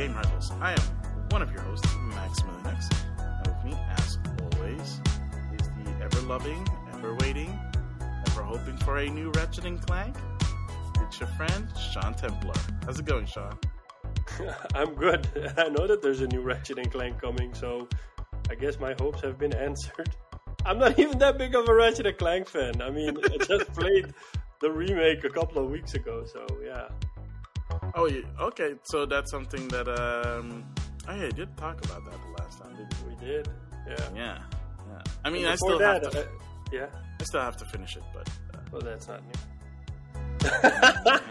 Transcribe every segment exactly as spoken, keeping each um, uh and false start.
Game Rivals. I am one of your hosts, Maximilian X. And with me, as always, is the ever-loving, ever-waiting, ever-hoping for a new Ratchet and Clank. It's your friend, Sean Templar. How's it going, Sean? I'm good. I know that there's a new Ratchet and Clank coming, so I guess my hopes have been answered. I'm not even that big of a Ratchet and Clank fan. I mean, I just played the remake a couple of weeks ago, so yeah. Oh, yeah. Okay. So that's something that um, oh yeah, I did talk about that the last time, didn't we? We did. Yeah. Yeah. Yeah. I mean, I still that, have to. I, yeah. I still have to finish it, but. Uh, well, that's not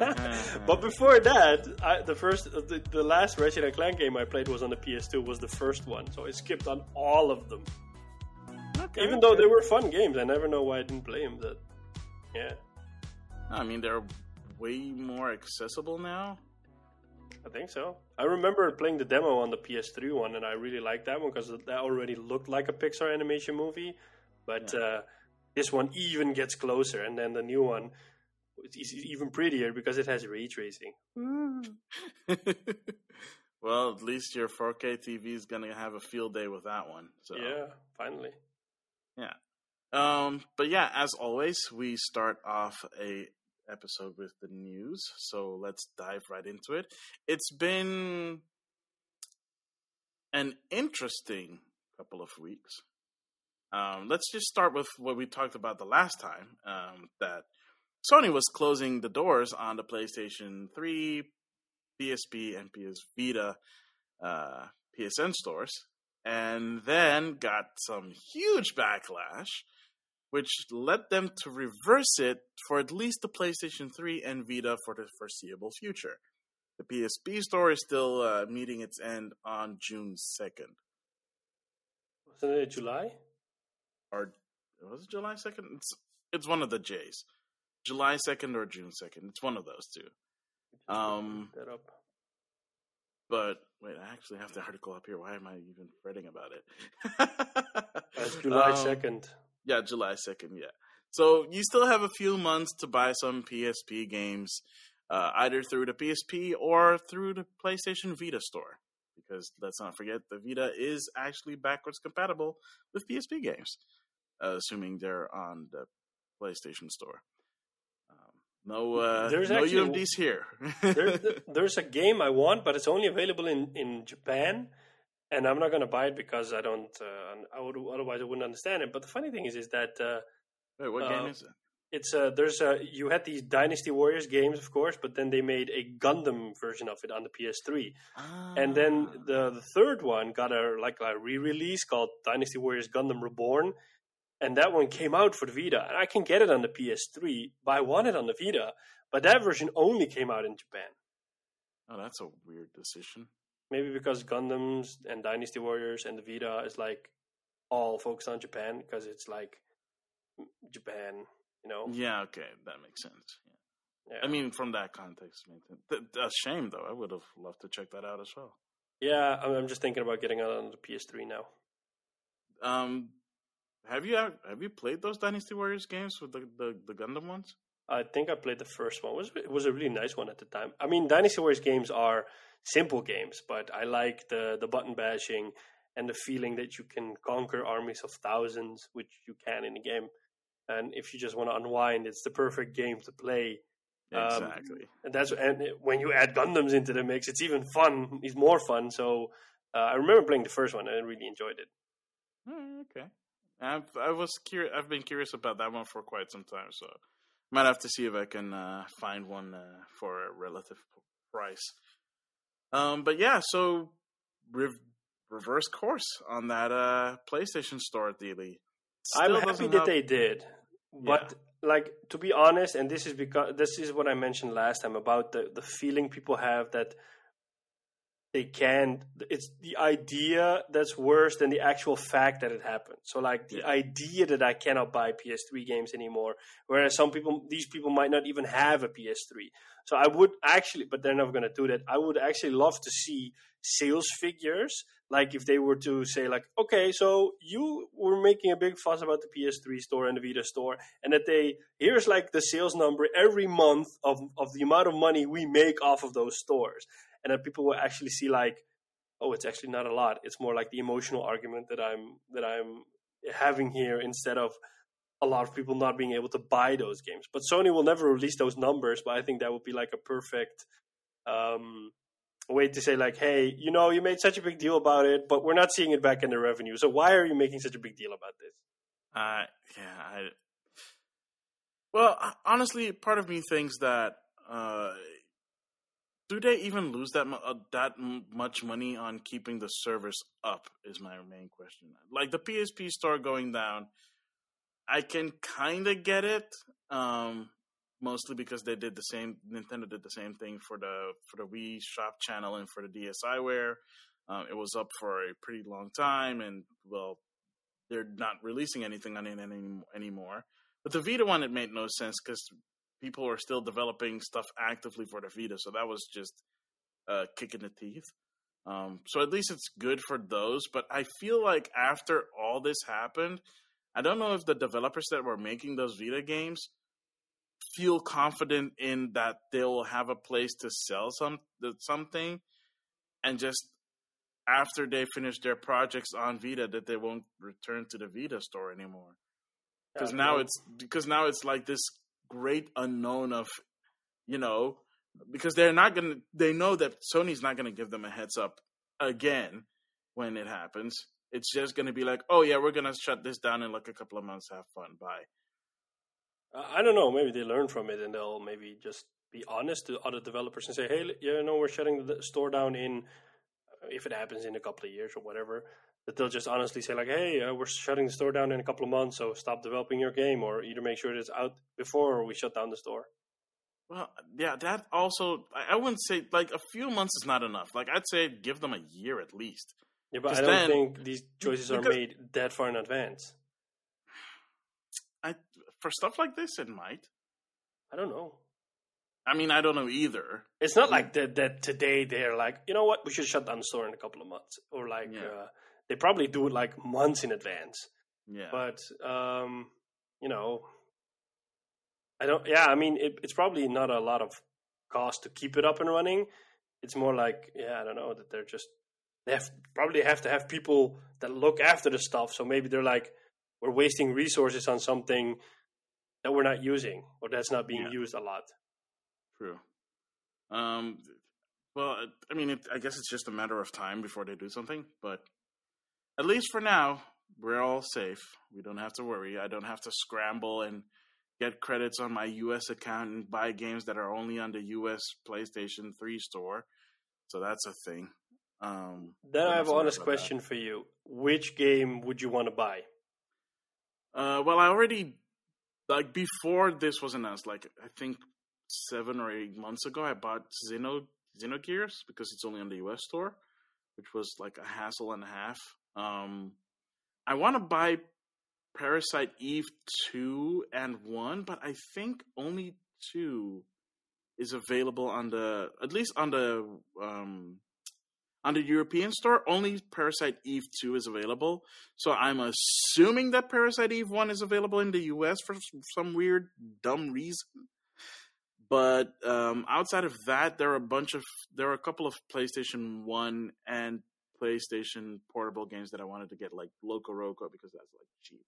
new. But before that, I, the first, the, the last Ratchet and Clank game I played was on the P S two. Was the first one, so I skipped on all of them. Okay, Even okay. though they were fun games, I never know why I didn't play them. That, yeah. I mean, they're way more accessible now. I think so. I remember playing the demo on the P S three one, and I really liked that one because that already looked like a Pixar animation movie. But yeah. uh, this one even gets closer, and then the new one. It's even prettier because it has ray tracing. Well, at least your four K T V is going to have a field day with that one. So. Yeah, finally. Yeah. Um, but yeah, as always, we start off a episode with the news. So let's dive right into it. It's been an interesting couple of weeks. Um, let's just start with what we talked about the last time, um, that Sony was closing the doors on the PlayStation three, P S P, and P S Vita, uh, P S N stores, and then got some huge backlash, which led them to reverse it for at least the PlayStation three and Vita for the foreseeable future. The P S P store is still uh, meeting its end on June second. Wasn't it July? Or was it July second? It's, it's one of the J's. July second or June second. It's one of those two. Um, that up. But, wait, I actually have the article up here. Why am I even fretting about it? It's July second. Yeah, July second, yeah. So you still have a few months to buy some P S P games, uh, either through the P S P or through the PlayStation Vita store. Because let's not forget, the Vita is actually backwards compatible with P S P games, uh, assuming they're on the PlayStation store. No, uh, there's no actually, U M Ds here. there, there's a game I want, but it's only available in, in Japan, and I'm not going to buy it because I don't. Uh, I would otherwise I wouldn't understand it. But the funny thing is, is that uh, wait, what uh, game is it? It's uh, there's uh, you had these Dynasty Warriors games, of course, but then they made a Gundam version of it on the P S three, ah. and then the, the third one got a like a re-release called Dynasty Warriors Gundam Reborn. And that one came out for the Vita. And I can get it on the P S three, but I want it on the Vita. But that version only came out in Japan. Oh, that's a weird decision. Maybe because Gundams and Dynasty Warriors and the Vita is like all focused on Japan because it's like Japan, you know? Yeah, okay. That makes sense. Yeah. Yeah. I mean, from that context. A shame, though. I would have loved to check that out as well. Yeah, I'm just thinking about getting it on the P S three now. Um... Have you have you played those Dynasty Warriors games with the, the, the Gundam ones? I think I played the first one. It was, it was a really nice one at the time. I mean, Dynasty Warriors games are simple games, but I like the, the button bashing and the feeling that you can conquer armies of thousands, which you can in a game. And if you just want to unwind, it's the perfect game to play. Exactly. Um, and that's and when you add Gundams into the mix, it's even fun. It's more fun. So uh, I remember playing the first one and I really enjoyed it. Mm, okay. I've, I was curious. I've been curious about that one for quite some time, so might have to see if I can uh, find one uh, for a relative price. Um, but yeah, so re- reverse course on that uh, PlayStation Store daily. I'm happy that have... they did, but yeah. Like to be honest, and this is because this is what I mentioned last time about the, the feeling people have that they can't, it's the idea that's worse than the actual fact that it happened. So, like, the yeah. idea that I cannot buy P S three games anymore, whereas some people, these people might not even have a P S three. So I would actually, but they're never going to do that. I would actually love to see sales figures, like if they were to say, like, okay, so you were making a big fuss about the P S three store and the Vita store, and that they, here's like the sales number every month of, of the amount of money we make off of those stores. And then people will actually see like, oh, it's actually not a lot. It's more like the emotional argument that I'm that I'm having here instead of a lot of people not being able to buy those games. But Sony will never release those numbers, but I think that would be like a perfect um, way to say like, hey, you know, you made such a big deal about it, but we're not seeing it back in the revenue. So why are you making such a big deal about this? Uh, yeah, I... Well, honestly, part of me thinks that uh, do they even lose that mu- uh, that m- much money on keeping the service up is my main question. Like the P S P store going down, I can kind of get it, um, mostly because they did the same. Nintendo did the same thing for the for the Wii Shop channel and for the DSiWare. Um, it was up for a pretty long time, and well, they're not releasing anything on it any- anymore. But the Vita one, it made no sense because people are still developing stuff actively for the Vita. So that was just a kick in the teeth. Um, so at least it's good for those. But I feel like after all this happened, I don't know if the developers that were making those Vita games feel confident in that they'll have a place to sell some something. And just after they finish their projects on Vita, that they won't return to the Vita store anymore. Because now it's because now it's like this great unknown of, you know, because they're not gonna they know that Sony's not gonna give them a heads up again when it happens. It's just gonna be like, oh yeah, we're gonna shut this down in like a couple of months. Have fun, bye. I don't know. Maybe they learn from it and they'll maybe just be honest to other developers and say, hey, you know, we're shutting the store down in if it happens in a couple of years or whatever. That they'll just honestly say like, hey, uh, we're shutting the store down in a couple of months, so stop developing your game, or either make sure it's out before we shut down the store. Well, yeah, that also, I, I wouldn't say, like, a few months is not enough. Like, I'd say give them a year at least. Yeah, but I don't then, think these choices because, are made that far in advance. I For stuff like this, it might. I don't know. I mean, I don't know either. It's not like that, that today they're like, you know what, we should shut down the store in a couple of months. Or like... Yeah. Uh, They probably do it like months in advance. Yeah. But, um, you know, I don't, yeah, I mean, it, it's probably not a lot of cost to keep it up and running. It's more like, yeah, I don't know, that they're just, they have, probably have to have people that look after the stuff. So maybe they're like, we're wasting resources on something that we're not using or that's not being yeah. used a lot. True. Um, well, I mean, it, I guess it's just a matter of time before they do something, but. At least for now, we're all safe. We don't have to worry. I don't have to scramble and get credits on my U S account and buy games that are only on the U S PlayStation three store. So that's a thing. Um, then I have an honest question that. for you. Which game would you want to buy? Uh, well, I already, like before this was announced, like I think seven or eight months ago, I bought Xeno Xenogears because it's only on the U S store, which was like a hassle and a half. Um, I want to buy Parasite Eve two and one, but I think only two is available on the, at least on the, um, on the European store. Only Parasite Eve two is available. So I'm assuming that Parasite Eve one is available in the U S for some weird, dumb reason. But, um, outside of that, there are a bunch of, there are a couple of PlayStation one and PlayStation portable games that I wanted to get, like Loco-Roco, because that's like cheap.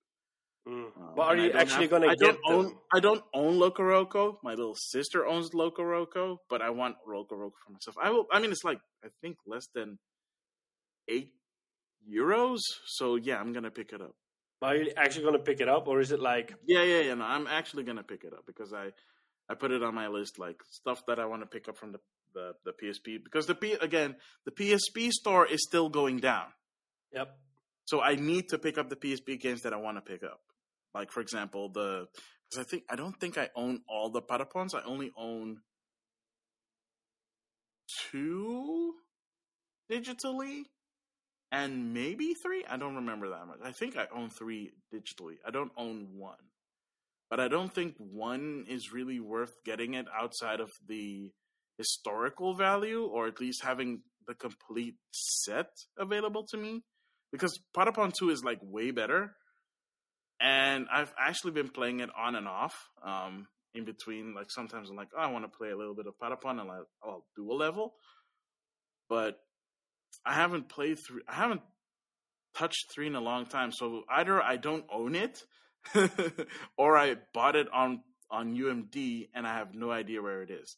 Mm. Um, but are you actually going to get own, them? I don't own Loco-Roco. My little sister owns Loco-Roco, but I want Loco-Roco for myself. I will. I mean, it's like I think less than eight euros. So yeah, I'm gonna pick it up. But are you actually gonna pick it up, or is it like? Yeah, yeah, yeah. No, I'm actually gonna pick it up because I, I put it on my list, like stuff that I want to pick up from the. The, the P S P, because the P again the P S P store is still going down. Yep. So I need to pick up the P S P games that I want to pick up. Like for example, the because I think I don't think I own all the Patapons. I only own two digitally, and maybe three. I don't remember that much. I think I own three digitally. I don't own one, but I don't think one is really worth getting it outside of the historical value, or at least having the complete set available to me, because Patapon two is like way better, and I've actually been playing it on and off um, in between. Like sometimes I'm like, oh, I want to play a little bit of Patapon, and I'll, I'll do a level, but I haven't played through, I haven't touched three in a long time. So either I don't own it or I bought it on, on U M D and I have no idea where it is.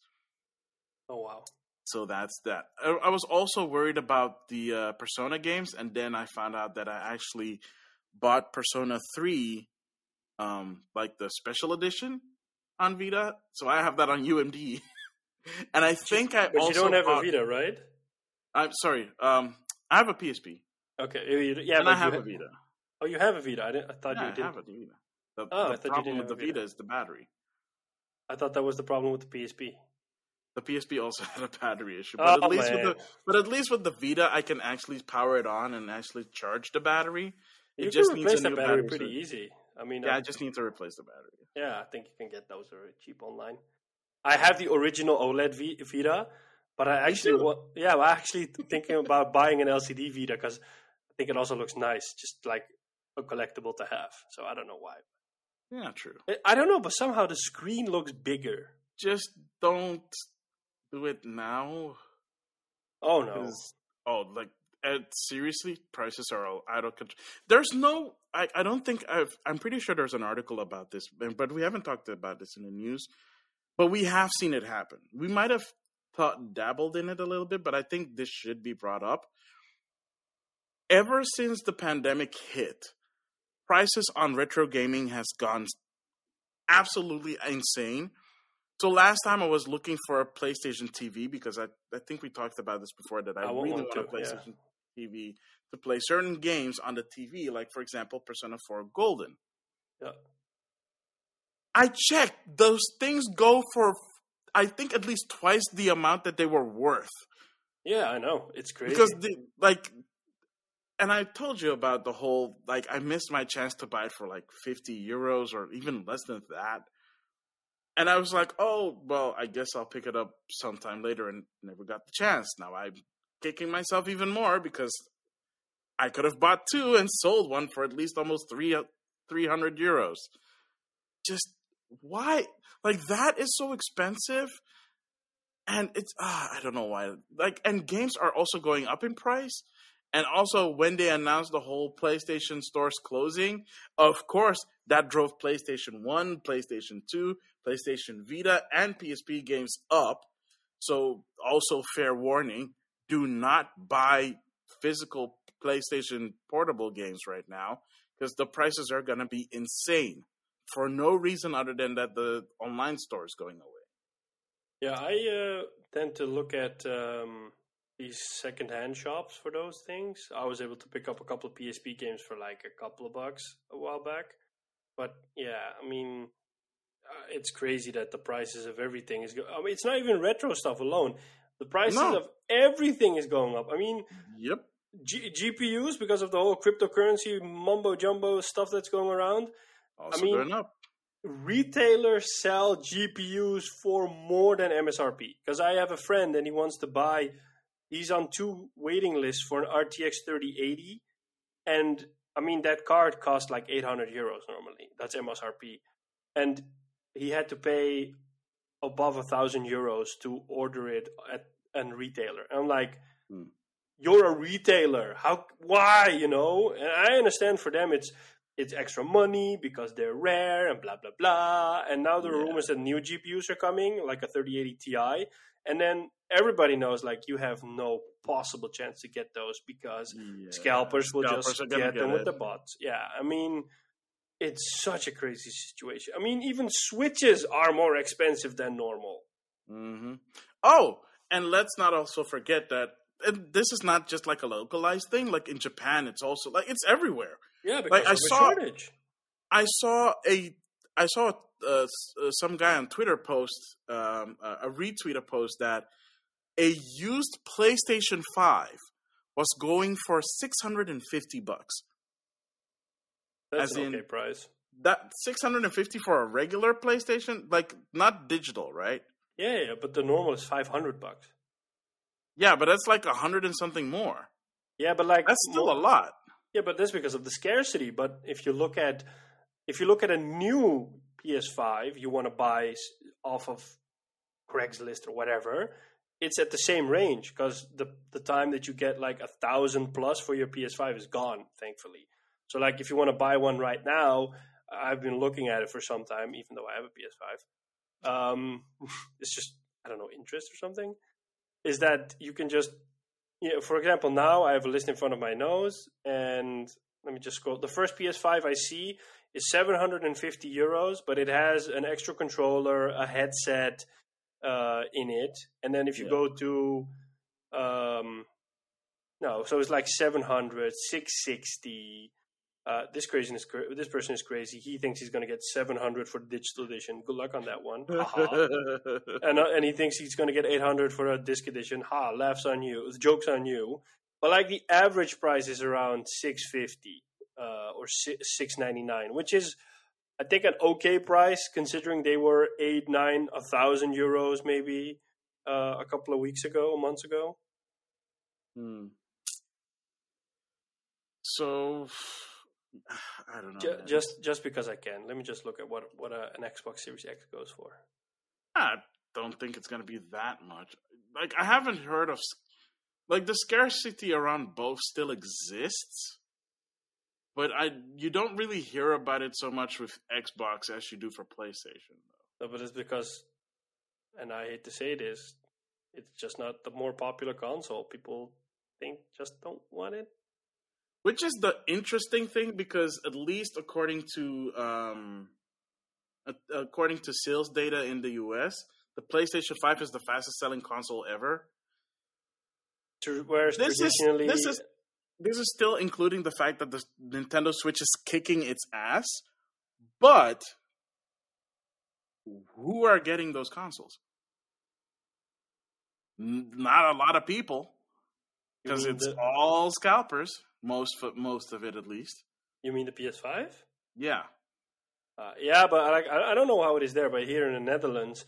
Oh, wow. So that's that. I, I was also worried about the uh, Persona games, and then I found out that I actually bought Persona three, um, like the special edition on Vita. So I have that on U M D. And I think but I but also... But you don't have bought, a Vita, right? I'm sorry. Um, I have a P S P. Okay. You, yeah, and I have, have a Vita. Oh, you have a Vita. I, didn't, I thought yeah, you did. I have a Vita. The, oh, the I thought you didn't have a Vita. The problem with the Vita is the battery. I thought that was the problem with the P S P. The P S P also had a battery issue, but oh, at least man. with the but at least with the Vita, I can actually power it on and actually charge the battery. You it just can replace needs a new the battery, battery pretty so. easy. I mean, yeah, I, I just need to replace the battery. Yeah, I think you can get those very cheap online. I have the original OLED v- Vita, but I actually wa- yeah, I'm actually thinking about buying an L C D Vita because I think it also looks nice, just like a collectible to have. So I don't know why. Yeah, true. I don't know, but somehow the screen looks bigger. Just don't. Do it now? Oh no! Oh, like uh, seriously, prices are all out of control. There's no. I, I don't think I've. I'm pretty sure there's an article about this, but we haven't talked about this in the news. But we have seen it happen. We might have thought, dabbled in it a little bit, but I think this should be brought up. Ever since the pandemic hit, prices on retro gaming has gone absolutely insane. So last time I was looking for a PlayStation T V because I, I think we talked about this before that I, I really want, want to, a PlayStation yeah. T V to play certain games on the T V, like, for example, Persona four Golden. Yeah. I checked. Those things go for, I think, at least twice the amount that they were worth. Yeah, I know. It's crazy. Because, the, like, and I told you about the whole, like, I missed my chance to buy it for, like, fifty euros or even less than that. And I was like, oh, well, I guess I'll pick it up sometime later, and never got the chance. Now I'm kicking myself even more because I could have bought two and sold one for at least almost three, three hundred euros. Just why? Like, that is so expensive. And it's, uh, I don't know why. Like, and games are also going up in price. And also, when they announced the whole PlayStation stores closing, of course, that drove PlayStation one, PlayStation two, PlayStation Vita, and P S P games up. So, also fair warning, do not buy physical PlayStation portable games right now because the prices are going to be insane for no reason other than that the online store is going away. Yeah, I uh, tend to look at... Um... these secondhand shops for those things. I was able to pick up a couple of P S P games for like a couple of bucks a while back. But yeah, I mean, uh, it's crazy that the prices of everything is going I mean, it's not even retro stuff alone. The prices no. of everything is going up. I mean, yep. G- G P Us, because of the whole cryptocurrency mumbo jumbo stuff that's going around. Also I mean, going up. Retailers sell G P Us for more than M S R P. Because I have a friend and he wants to buy... He's on two waiting lists for an R T X thirty eighty. And, I mean, that card costs like eight hundred euros normally. That's M S R P. And he had to pay above one thousand euros to order it at a retailer. And I'm like, hmm. you're a retailer. How? Why, you know? And I understand for them it's it's extra money because they're rare and blah, blah, blah. And now the yeah. rumors that new G P Us are coming, like a thirty eighty Ti. And then everybody knows, like, you have no possible chance to get those because yeah. scalpers will scalpers just get, get them it. with the bots. Yeah, I mean, it's such a crazy situation. I mean, even Switches are more expensive than normal. Mm-hmm. Oh, and let's not also forget that and this is not just like a localized thing. Like, in Japan, it's also, like, it's everywhere. Yeah, because like, of I the saw, shortage. I saw a... I saw uh, some guy on Twitter post, um, a retweet a post that a used PlayStation five was going for six hundred fifty bucks. That's an okay price. That six hundred fifty for a regular PlayStation, like not digital, right? Yeah, yeah, but the normal is five hundred bucks. Yeah, but that's like a hundred and something more. Yeah, but like that's still more, a lot. Yeah, but that's because of the scarcity. But if you look at If you look at a new P S five, you want to buy off of Craigslist or whatever, it's at the same range, because the the time that you get like a thousand plus for your P S five is gone, thankfully. So like if you want to buy one right now, I've been looking at it for some time, even though I have a P S five. Um, it's just, I don't know, interest or something. Is that you can just, you know, for example, now I have a list in front of my nose, and let me just scroll. The first P S five I see is seven hundred fifty euros, but it has an extra controller, a headset uh, in it. And then if you yeah. go to, um, no, so it's like seven hundred, six sixty. Uh, this craziness, this person is crazy. He thinks he's going to get seven hundred for digital edition. Good luck on that one. and, uh, and he thinks he's going to get eight hundred for a disc edition. Ha, laughs on you. Jokes on you. But like the average price is around six fifty uh, or six ninety-nine, which is, I think, an okay price considering they were eight, nine, a thousand euros maybe uh, a couple of weeks ago, months ago. Hmm. So. I don't know. Just, just just because I can. Let me just look at what, what a, an Xbox Series X goes for. I don't think it's going to be that much. Like, I haven't heard of... Like, the scarcity around both still exists. But I you don't really hear about it so much with Xbox as you do for PlayStation, though. No, but it's because, and I hate to say this, it's just not the more popular console. People think just don't want it. Which is the interesting thing, because at least according to um, according to sales data in the U S, the PlayStation five is the fastest selling console ever. Whereas this traditionally... is this is this is still including the fact that the Nintendo Switch is kicking its ass, but who are getting those consoles? Not a lot of people, because it's the- all scalpers. Most most of it, at least. You mean the P S five? Yeah. Uh, yeah, but like, I don't know how it is there, but here in the Netherlands,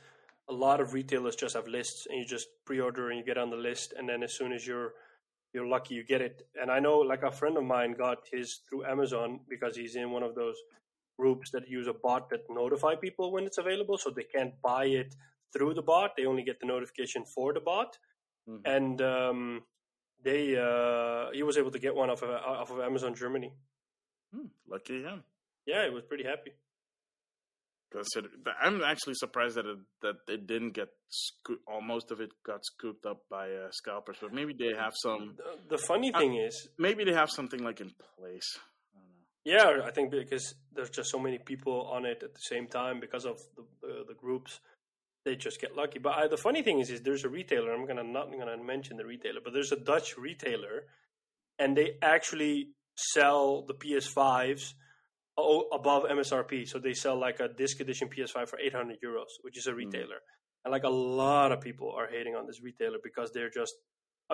a lot of retailers just have lists, and you just pre-order and you get on the list, and then as soon as you're you're lucky, you get it. And I know, like, a friend of mine got his through Amazon because he's in one of those groups that use a bot that notify people when it's available, so they can't buy it through the bot. They only get the notification for the bot. Mm-hmm. And... um They uh, he was able to get one off of off of Amazon Germany. Hmm, lucky him. Yeah, he was pretty happy. Consider, I'm actually surprised that it, that it didn't get sco- almost of it got scooped up by uh, scalpers, but maybe they have some. The, the funny thing uh, is, maybe they have something like in place. I don't know. Yeah, I think because there's just so many people on it at the same time because of the uh, the groups. They just get lucky. But I, the funny thing is, is there's a retailer. I'm gonna not I'm gonna mention the retailer, but there's a Dutch retailer, and they actually sell the P S fives above M S R P. So they sell like a disc edition P S five for eight hundred euros, which is a retailer. Mm. And like a lot of people are hating on this retailer because they're just.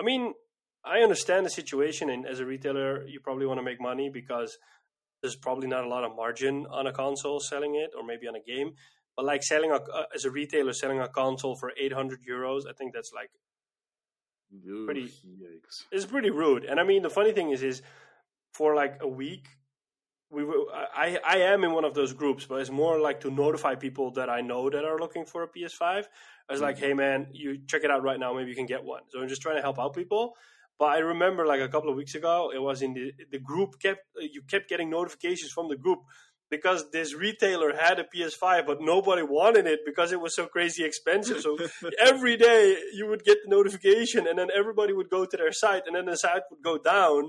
I mean, I understand the situation, and as a retailer, you probably want to make money because there's probably not a lot of margin on a console selling it, or maybe on a game. But like selling a, uh, as a retailer, selling a console for eight hundred euros, I think that's like Ooh, pretty, yikes. It's pretty rude. And I mean, the funny thing is, is for like a week, we were, I, I am in one of those groups, but it's more like to notify people that I know that are looking for a P S five. I was mm-hmm. like, hey man, you check it out right now. Maybe you can get one. So I'm just trying to help out people. But I remember like a couple of weeks ago, it was in the, the group kept, you kept getting notifications from the group. Because this retailer had a P S five, but nobody wanted it because it was so crazy expensive. So every day you would get the notification, and then everybody would go to their site, and then the site would go down.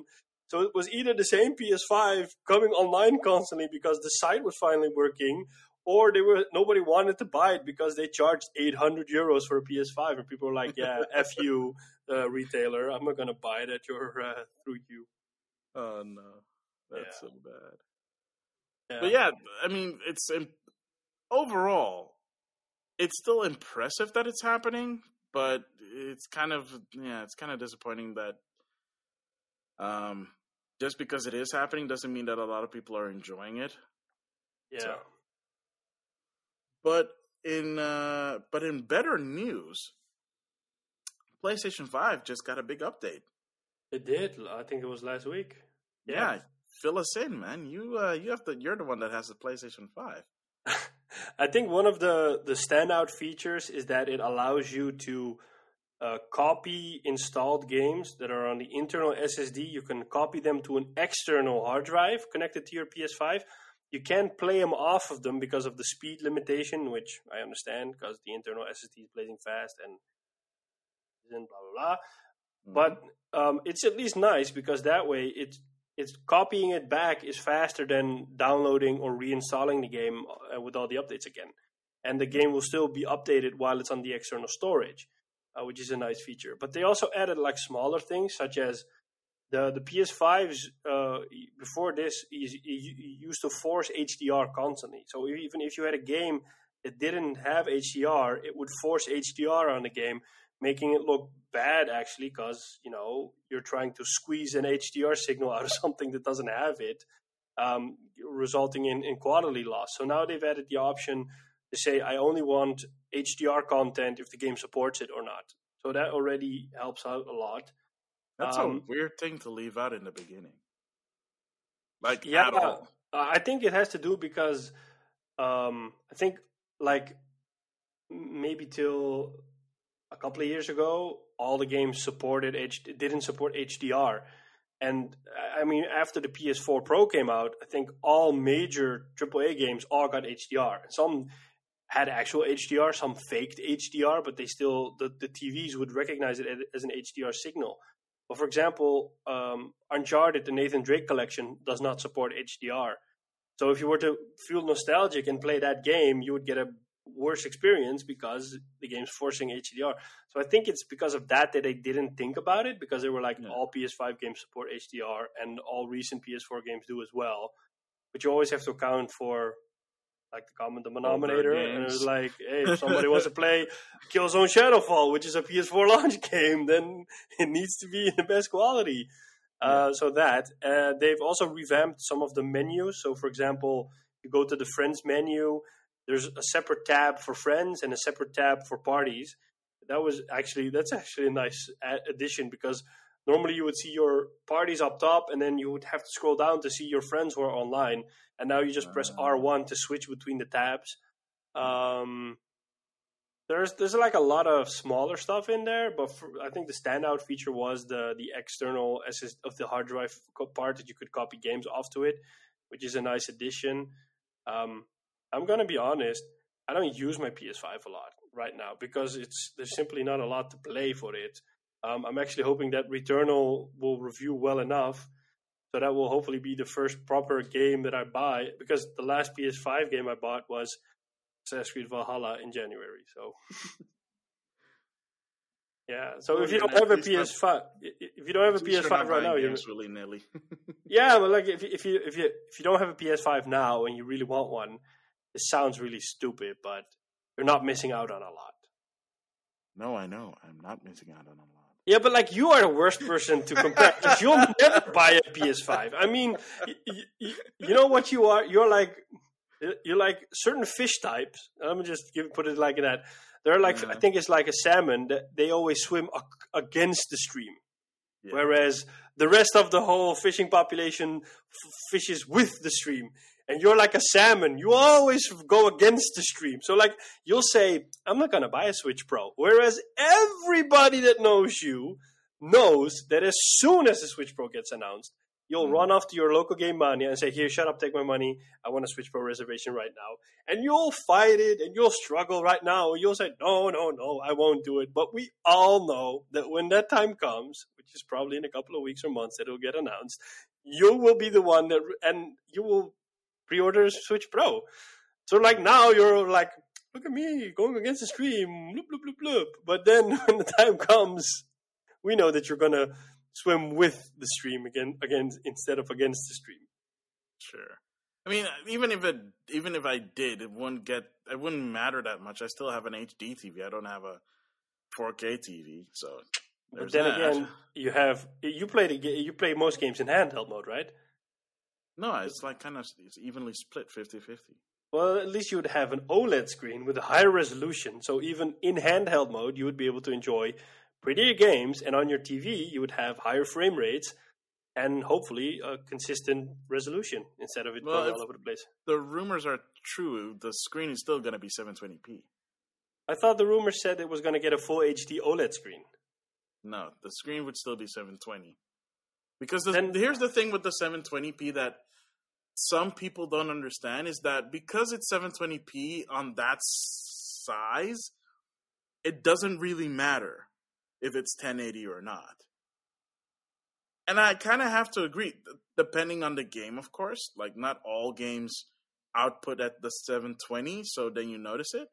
So it was either the same P S five coming online constantly because the site was finally working, or they were nobody wanted to buy it because they charged eight hundred euros for a P S five, and people were like, "Yeah, f you, uh, retailer, I'm not gonna buy it at your uh, through you." Oh no, that's yeah. so bad. Yeah. But yeah, I mean, it's imp- overall, it's still impressive that it's happening, but it's kind of yeah, it's kind of disappointing that um, just because it is happening doesn't mean that a lot of people are enjoying it. Yeah. So. But in uh, but in better news, PlayStation five just got a big update. It did. I think it was last week. Yeah. yeah. Fill us in, man. You uh, you have to. You're the one that has the PlayStation five. I think one of the, the standout features is that it allows you to uh, copy installed games that are on the internal S S D. You can copy them to an external hard drive connected to your P S five. You can't play them off of them because of the speed limitation, which I understand because the internal S S D is blazing fast and blah, blah, blah. Mm-hmm. But um, it's at least nice because that way it's, it's copying it back is faster than downloading or reinstalling the game with all the updates again. And the game will still be updated while it's on the external storage, uh, which is a nice feature. But they also added like smaller things, such as the the P S fives uh, before this is, is used to force H D R constantly. So even if you had a game that didn't have H D R, it would force H D R on the game, making it look bad actually, because you know you're trying to squeeze an H D R signal out of something that doesn't have it, um, resulting in, in quality loss. So now they've added the option to say, I only want H D R content if the game supports it or not. So that already helps out a lot. That's um, a weird thing to leave out in the beginning. Like, yeah, at all. I think it has to do because um, I think, like, maybe till a couple of years ago, all the games supported H- didn't support H D R. And, I mean, after the P S four Pro came out, I think all major triple A games all got H D R. Some had actual H D R, some faked H D R, but they still, the, the T Vs would recognize it as an H D R signal. But for example, um, Uncharted, the Nathan Drake collection, does not support H D R. So if you were to feel nostalgic and play that game, you would get a worse experience because the game's forcing H D R. So I think it's because of that that they didn't think about it, because they were like, yeah. all P S five games support H D R and all recent P S four games do as well. But you always have to account for like the common denominator, and it was like, hey, if somebody wants to play Killzone Shadowfall, which is a P S four launch game, then it needs to be in the best quality. Yeah. Uh, so that, uh, they've also revamped some of the menus. So, for example, you go to the friends menu, there's a separate tab for friends and a separate tab for parties. That was actually, that's actually a nice addition, because normally you would see your parties up top, and then you would have to scroll down to see your friends who are online. And now you just press R one to switch between the tabs. Um, there's there's like a lot of smaller stuff in there, but for, I think the standout feature was the the external S S D of the hard drive part that you could copy games off to it, which is a nice addition. Um, I'm gonna be honest, I don't use my P S five a lot right now because it's there's simply not a lot to play for it. Um, I'm actually hoping that Returnal will review well enough, so that will hopefully be the first proper game that I buy, because the last P S five game I bought was Assassin's Creed Valhalla in January. So, yeah. So well, if, you know, P S five, if you don't have a P S five, if you don't have a P S five right now, you're really nilly. Yeah, but like if if you if you if you don't have a P S five now and you really want one, it sounds really stupid, but you're not missing out on a lot. No, I know. I'm not missing out on a lot. Yeah, but like you are the worst person to compare, because you'll never buy a P S five. I mean, you, you, you know what you are? You're like, you're like certain fish types. Let me just give, put it like that. They're like, yeah. I think it's like a salmon that they always swim against the stream, yeah. whereas the rest of the whole fishing population f- fishes with the stream. And you're like a salmon. You always go against the stream. So, like, you'll say, I'm not going to buy a Switch Pro. Whereas everybody that knows you knows that as soon as the Switch Pro gets announced, you'll mm-hmm. run off to your local game mania and say, here, shut up, take my money. I want a Switch Pro reservation right now. And you'll fight it and you'll struggle right now. You'll say, no, no, no, I won't do it. But we all know that when that time comes, which is probably in a couple of weeks or months that it'll get announced, you will be the one that – and you will – pre-order Switch Pro. So like now you're like, look at me going against the stream, bloop, bloop, bloop, bloop. But then when the time comes, we know that you're gonna swim with the stream again, again instead of against the stream. Sure. I mean, even if it, even if I did, it wouldn't get, it wouldn't matter that much. I still have an H D T V. I don't have a four K T V. So, but then that. again, you have you play the, you play most games in handheld mode, right? No, it's like kind of it's evenly split, fifty-fifty. Well, at least you would have an OLED screen with a higher resolution. So even in handheld mode, you would be able to enjoy prettier games. And on your T V, you would have higher frame rates and hopefully a consistent resolution instead of it well, going all over the place. The rumors are true. The screen is still going to be seven twenty p. I thought the rumors said it was going to get a full H D OLED screen. No, the screen would still be seven twenty. Because the, and, here's the thing with the seven twenty p that some people don't understand is that because it's seven twenty p on that size, it doesn't really matter if it's ten eighty or not. And I kind of have to agree, depending on the game, of course. Like, not all games output at the seven twenty, so then you notice it.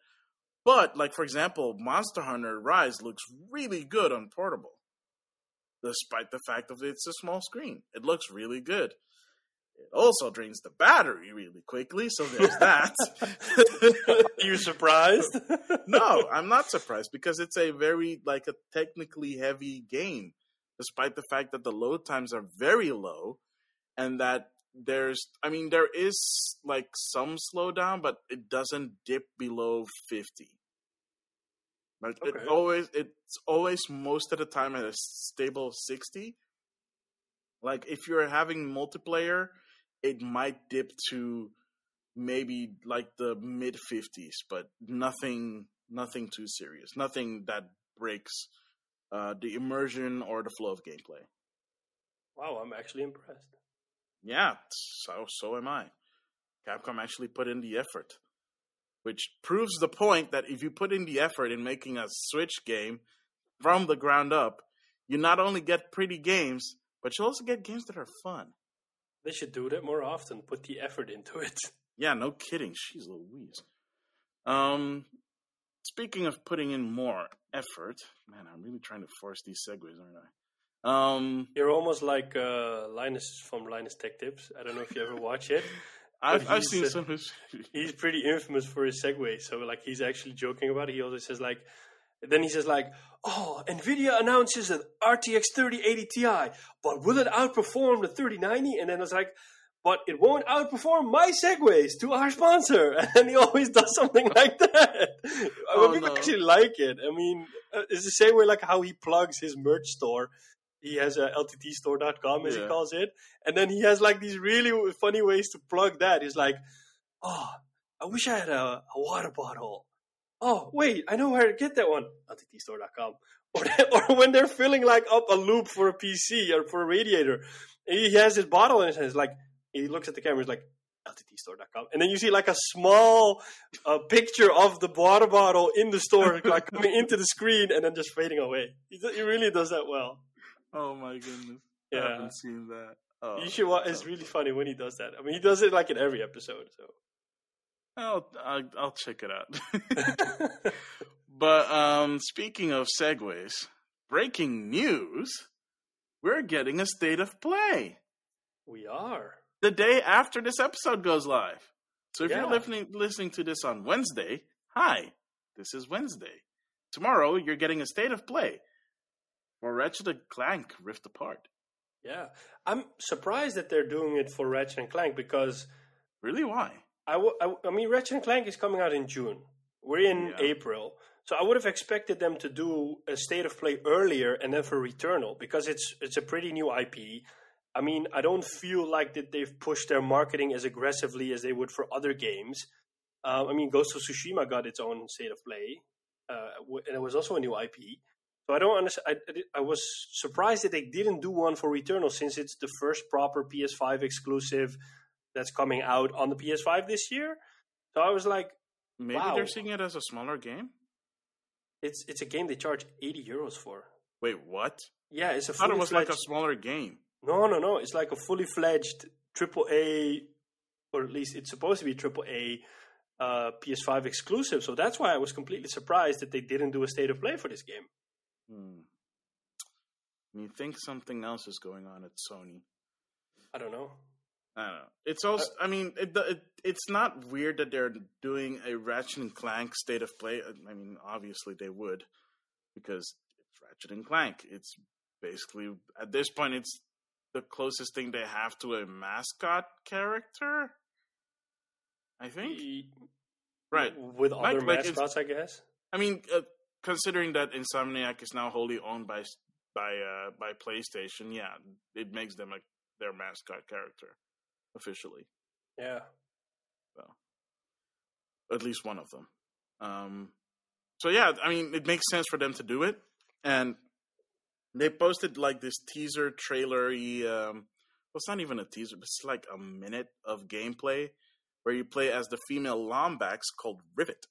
But, like, for example, Monster Hunter Rise looks really good on portable, despite the fact that it's a small screen. It looks really good. It also drains the battery really quickly, so there's that. Are you surprised? No, I'm not surprised, because it's a very, like, a technically heavy game, despite the fact that the load times are very low, and that there's, I mean, there is, like, some slowdown, but it doesn't dip below fifty. Like, okay. it always, it's always most of the time at a stable sixty. Like, if you're having multiplayer, it might dip to maybe, like, the mid-fifties, but nothing, nothing too serious. Nothing that breaks uh, the immersion or the flow of gameplay. Wow, I'm actually impressed. Yeah, so so am I. Capcom actually put in the effort, which proves the point that if you put in the effort in making a Switch game from the ground up, you not only get pretty games, but you'll also get games that are fun. They should do that more often, put the effort into it. Yeah, no kidding. Jeez Louise. Um, speaking of putting in more effort, man, I'm really trying to force these segues, aren't I? Um, You're almost like uh, Linus from Linus Tech Tips. I don't know if you ever watch it. I've, I've seen uh, some of his... He's pretty infamous for his segue. So, like, he's actually joking about it. He always says, like... Then he says, like, oh, NVIDIA announces an R T X thirty eighty Ti, but will it outperform the thirty ninety? And then it's like, but it won't outperform my segues to our sponsor. And he always does something like that. Oh, well, people no. actually like it. I mean, it's the same way, like, how he plugs his merch store. He has a L T T store dot com, as yeah. he calls it. And then he has, like, these really funny ways to plug that. He's like, oh, I wish I had a, a water bottle. Oh, wait, I know where to get that one. L T T store dot com. Or, that, or when they're filling, like, up a loop for a P C or for a radiator. He has his bottle in his hands. Like, he looks at the camera. He's like, L T T store dot com. And then you see, like, a small uh, picture of the water bottle in the store, like, coming into the screen and then just fading away. He, he really does that well. Oh my goodness! Yeah. I haven't seen that. Oh, you should watch. It's really funny when he does that. I mean, he does it like in every episode. So, I'll I'll, I'll check it out. But um, speaking of segues, breaking news: we're getting a state of play. We are the day after this episode goes live. So if yeah. you're listening listening to this on Wednesday, hi, this is Wednesday. Tomorrow you're getting a state of play. Or Ratchet and Clank Rift Apart. Yeah. I'm surprised that they're doing it for Ratchet and Clank because... Really, why? I, w- I, w- I mean, Ratchet and Clank is coming out in June. We're in yeah. April. So I would have expected them to do a State of Play earlier and then for Returnal because it's it's a pretty new I P. I mean, I don't feel like that they've pushed their marketing as aggressively as they would for other games. Uh, I mean, Ghost of Tsushima got its own State of Play. Uh, w- and it was also a new I P. So I don't understand. I, I was surprised that they didn't do one for Returnal since it's the first proper P S five exclusive that's coming out on the P S five this year. So I was like, maybe wow. they're seeing it as a smaller game. It's it's a game they charge eighty euros for. Wait, what? Yeah, it's a. I thought it was fledged, like a smaller game. No, no, no. It's like a fully fledged triple A, or at least it's supposed to be triple A uh, P S five exclusive. So that's why I was completely surprised that they didn't do a state of play for this game. Hmm. You think something else is going on at Sony? I don't know. I don't know. It's also. I, I mean, it, it, it's not weird that they're doing a Ratchet and Clank state of play. I mean, obviously they would, because it's Ratchet and Clank. It's basically at this point, it's the closest thing they have to a mascot character. I think. The, right. With other like, mascots, like I guess. I mean. Uh, Considering that Insomniac is now wholly owned by by uh, by PlayStation, yeah, it makes them a, their mascot character officially. Yeah. So, at least one of them. Um, so yeah, I mean, it makes sense for them to do it, and They posted like this teaser trailery. Um, well, it's not even a teaser. It's like a minute of gameplay where you play as the female Lombax called Rivet.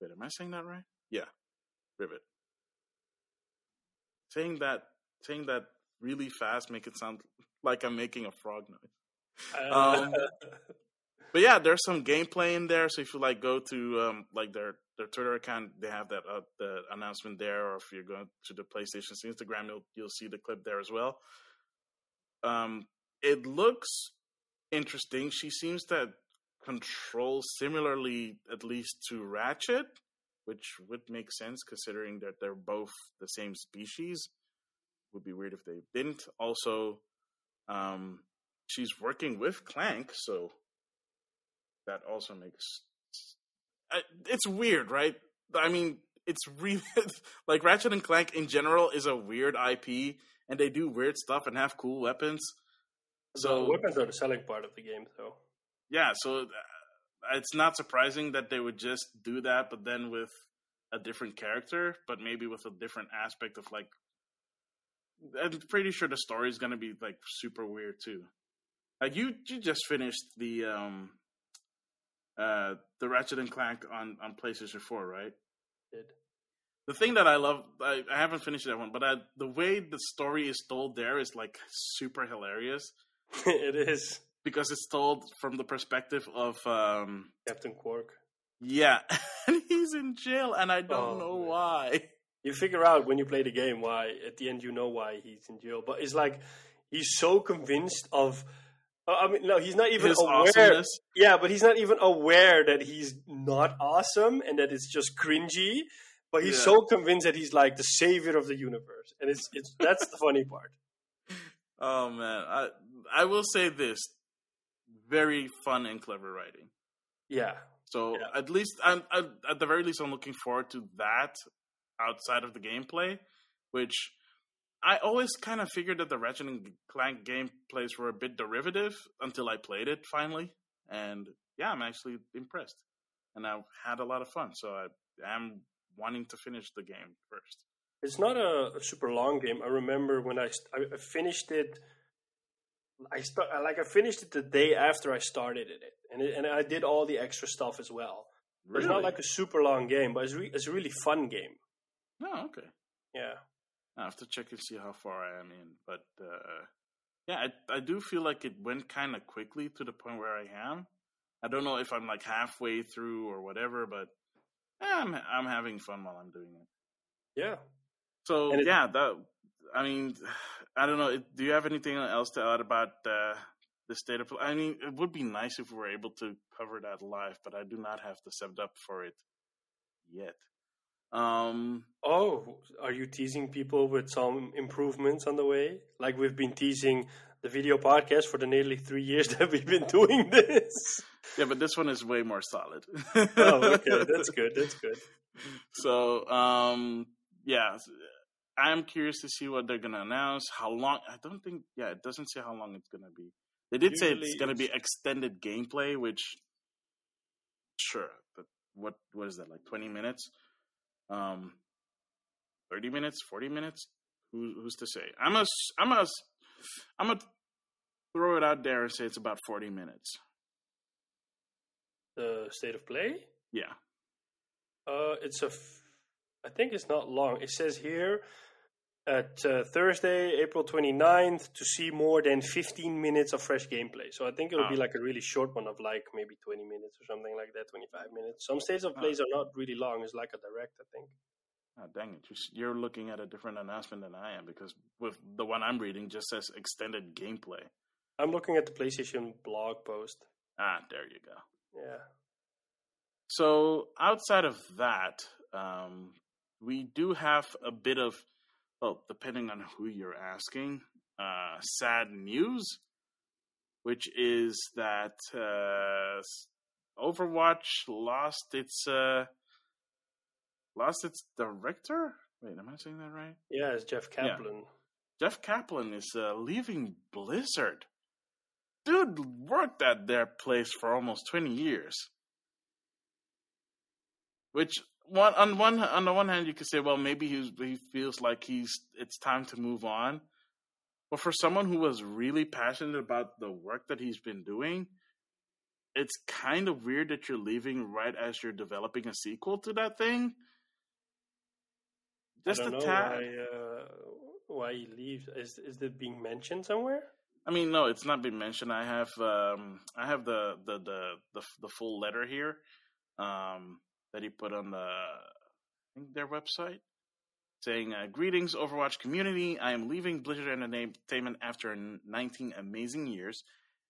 Wait, am I saying that right? Yeah, Rivet. Saying that, saying that really fast make it sound like I'm making a frog noise. Um, but yeah, there's some gameplay in there. So if you like go to um, like their their Twitter account, they have that uh, the announcement there. Or if you're going to the PlayStation's Instagram, you'll you'll see the clip there as well. Um, it looks interesting. She seems to control similarly, at least to Ratchet, which would make sense considering that they're both the same species. Would be weird if they didn't. Also, um, she's working with Clank, so that also makes... I, it's weird, right? I mean, it's really... like, Ratchet and Clank in general is a weird I P, and they do weird stuff and have cool weapons. So the weapons are the selling part of the game, though. Yeah, so it's not surprising that they would just do that, but then with a different character, but maybe with a different aspect of, like, I'm pretty sure the story is going to be, like, super weird, too. Like, you, you just finished the um, uh, the Ratchet and Clank on, on PlayStation four, right? Did. The thing that I love, I, I haven't finished that one, but I, the way the story is told there is, like, super hilarious. It is. Because it's told from the perspective of... Um, Captain Quark. Yeah. And he's in jail, and I don't oh, know man. why. You figure out when you play the game why, at the end you know why he's in jail. But it's like, he's so convinced of, I mean, no, he's not even His aware. Awesomeness. Yeah, but he's not even aware that he's not awesome and that it's just cringy. But he's yeah. so convinced that he's like the savior of the universe. And it's it's that's the funny part. Oh, man. I I will say this. Very fun and clever writing. Yeah. So yeah. at least, I'm, I'm at the very least, I'm looking forward to that. Outside of the gameplay, which I always kind of figured that the Ratchet and Clank gameplays were a bit derivative until I played it finally. And yeah, I'm actually impressed. And I've had a lot of fun, so I am wanting to finish the game first. It's not a, a super long game. I remember when I, I finished it, I start, like I finished it the day after I started it. And, it, and I did all the extra stuff as well. Really? It's not like a super long game, but it's, re, it's a really fun game. Oh, okay. Yeah. I have to check and see how far I am in. But, uh, yeah, I, I do feel like it went kind of quickly to the point where I am. I don't know if I'm, like, halfway through or whatever, but yeah, I'm I'm having fun while I'm doing it. Yeah. So, it, yeah, that. I mean, I don't know. Do you have anything else to add about uh, the state of... I mean, it would be nice if we were able to cover that live, but I do not have the set up for it yet. Um, oh, are you teasing people with some improvements on the way? Like we've been teasing the video podcast for the nearly three years that we've been doing this. Yeah, but this one is way more solid. Oh, okay. That's good. That's good. So, um, yeah, I'm curious to see what they're going to announce. How long? I don't think, yeah, it doesn't say how long it's going to be. They did Usually say it's, it's... going to be extended gameplay, which, sure, but what what is that, like twenty minutes? Um, thirty minutes, forty minutes. Who, who's to say? I'm a, I'm a, I'm gonna throw it out there and say it's about forty minutes. The state of play? Yeah. Uh, it's a. F- I think it's not long. It says here at uh, Thursday, April twenty-ninth, to see more than fifteen minutes of fresh gameplay. So I think it'll oh. be like a really short one of like maybe twenty minutes or something like that, twenty-five minutes. Some states of plays oh. are not really long. It's like a direct, I think. Oh, dang it. You're looking at a different announcement than I am because with the one I'm reading just says extended gameplay. I'm looking at the PlayStation blog post. Ah, there you go. Yeah. So outside of that, um, we do have a bit of... Well, depending on who you're asking, uh, sad news, which is that uh, Overwatch lost its uh, lost its director. Wait, am I saying that right? Yeah, it's Jeff Kaplan. Yeah. Jeff Kaplan is uh, leaving Blizzard. Dude worked at their place for almost twenty years, which one on one on the one hand, you could say, well, maybe he's, he feels like he's it's time to move on. But for someone who was really passionate about the work that he's been doing, it's kind of weird that you're leaving right as you're developing a sequel to that thing. Just a tad. Why, uh, why he leaves? Is is it being mentioned somewhere? I mean, no, it's not being mentioned. I have um, I have the the, the the the full letter here um, that he put on the I think their website. Saying, uh, greetings, Overwatch community. I am leaving Blizzard Entertainment after nineteen amazing years.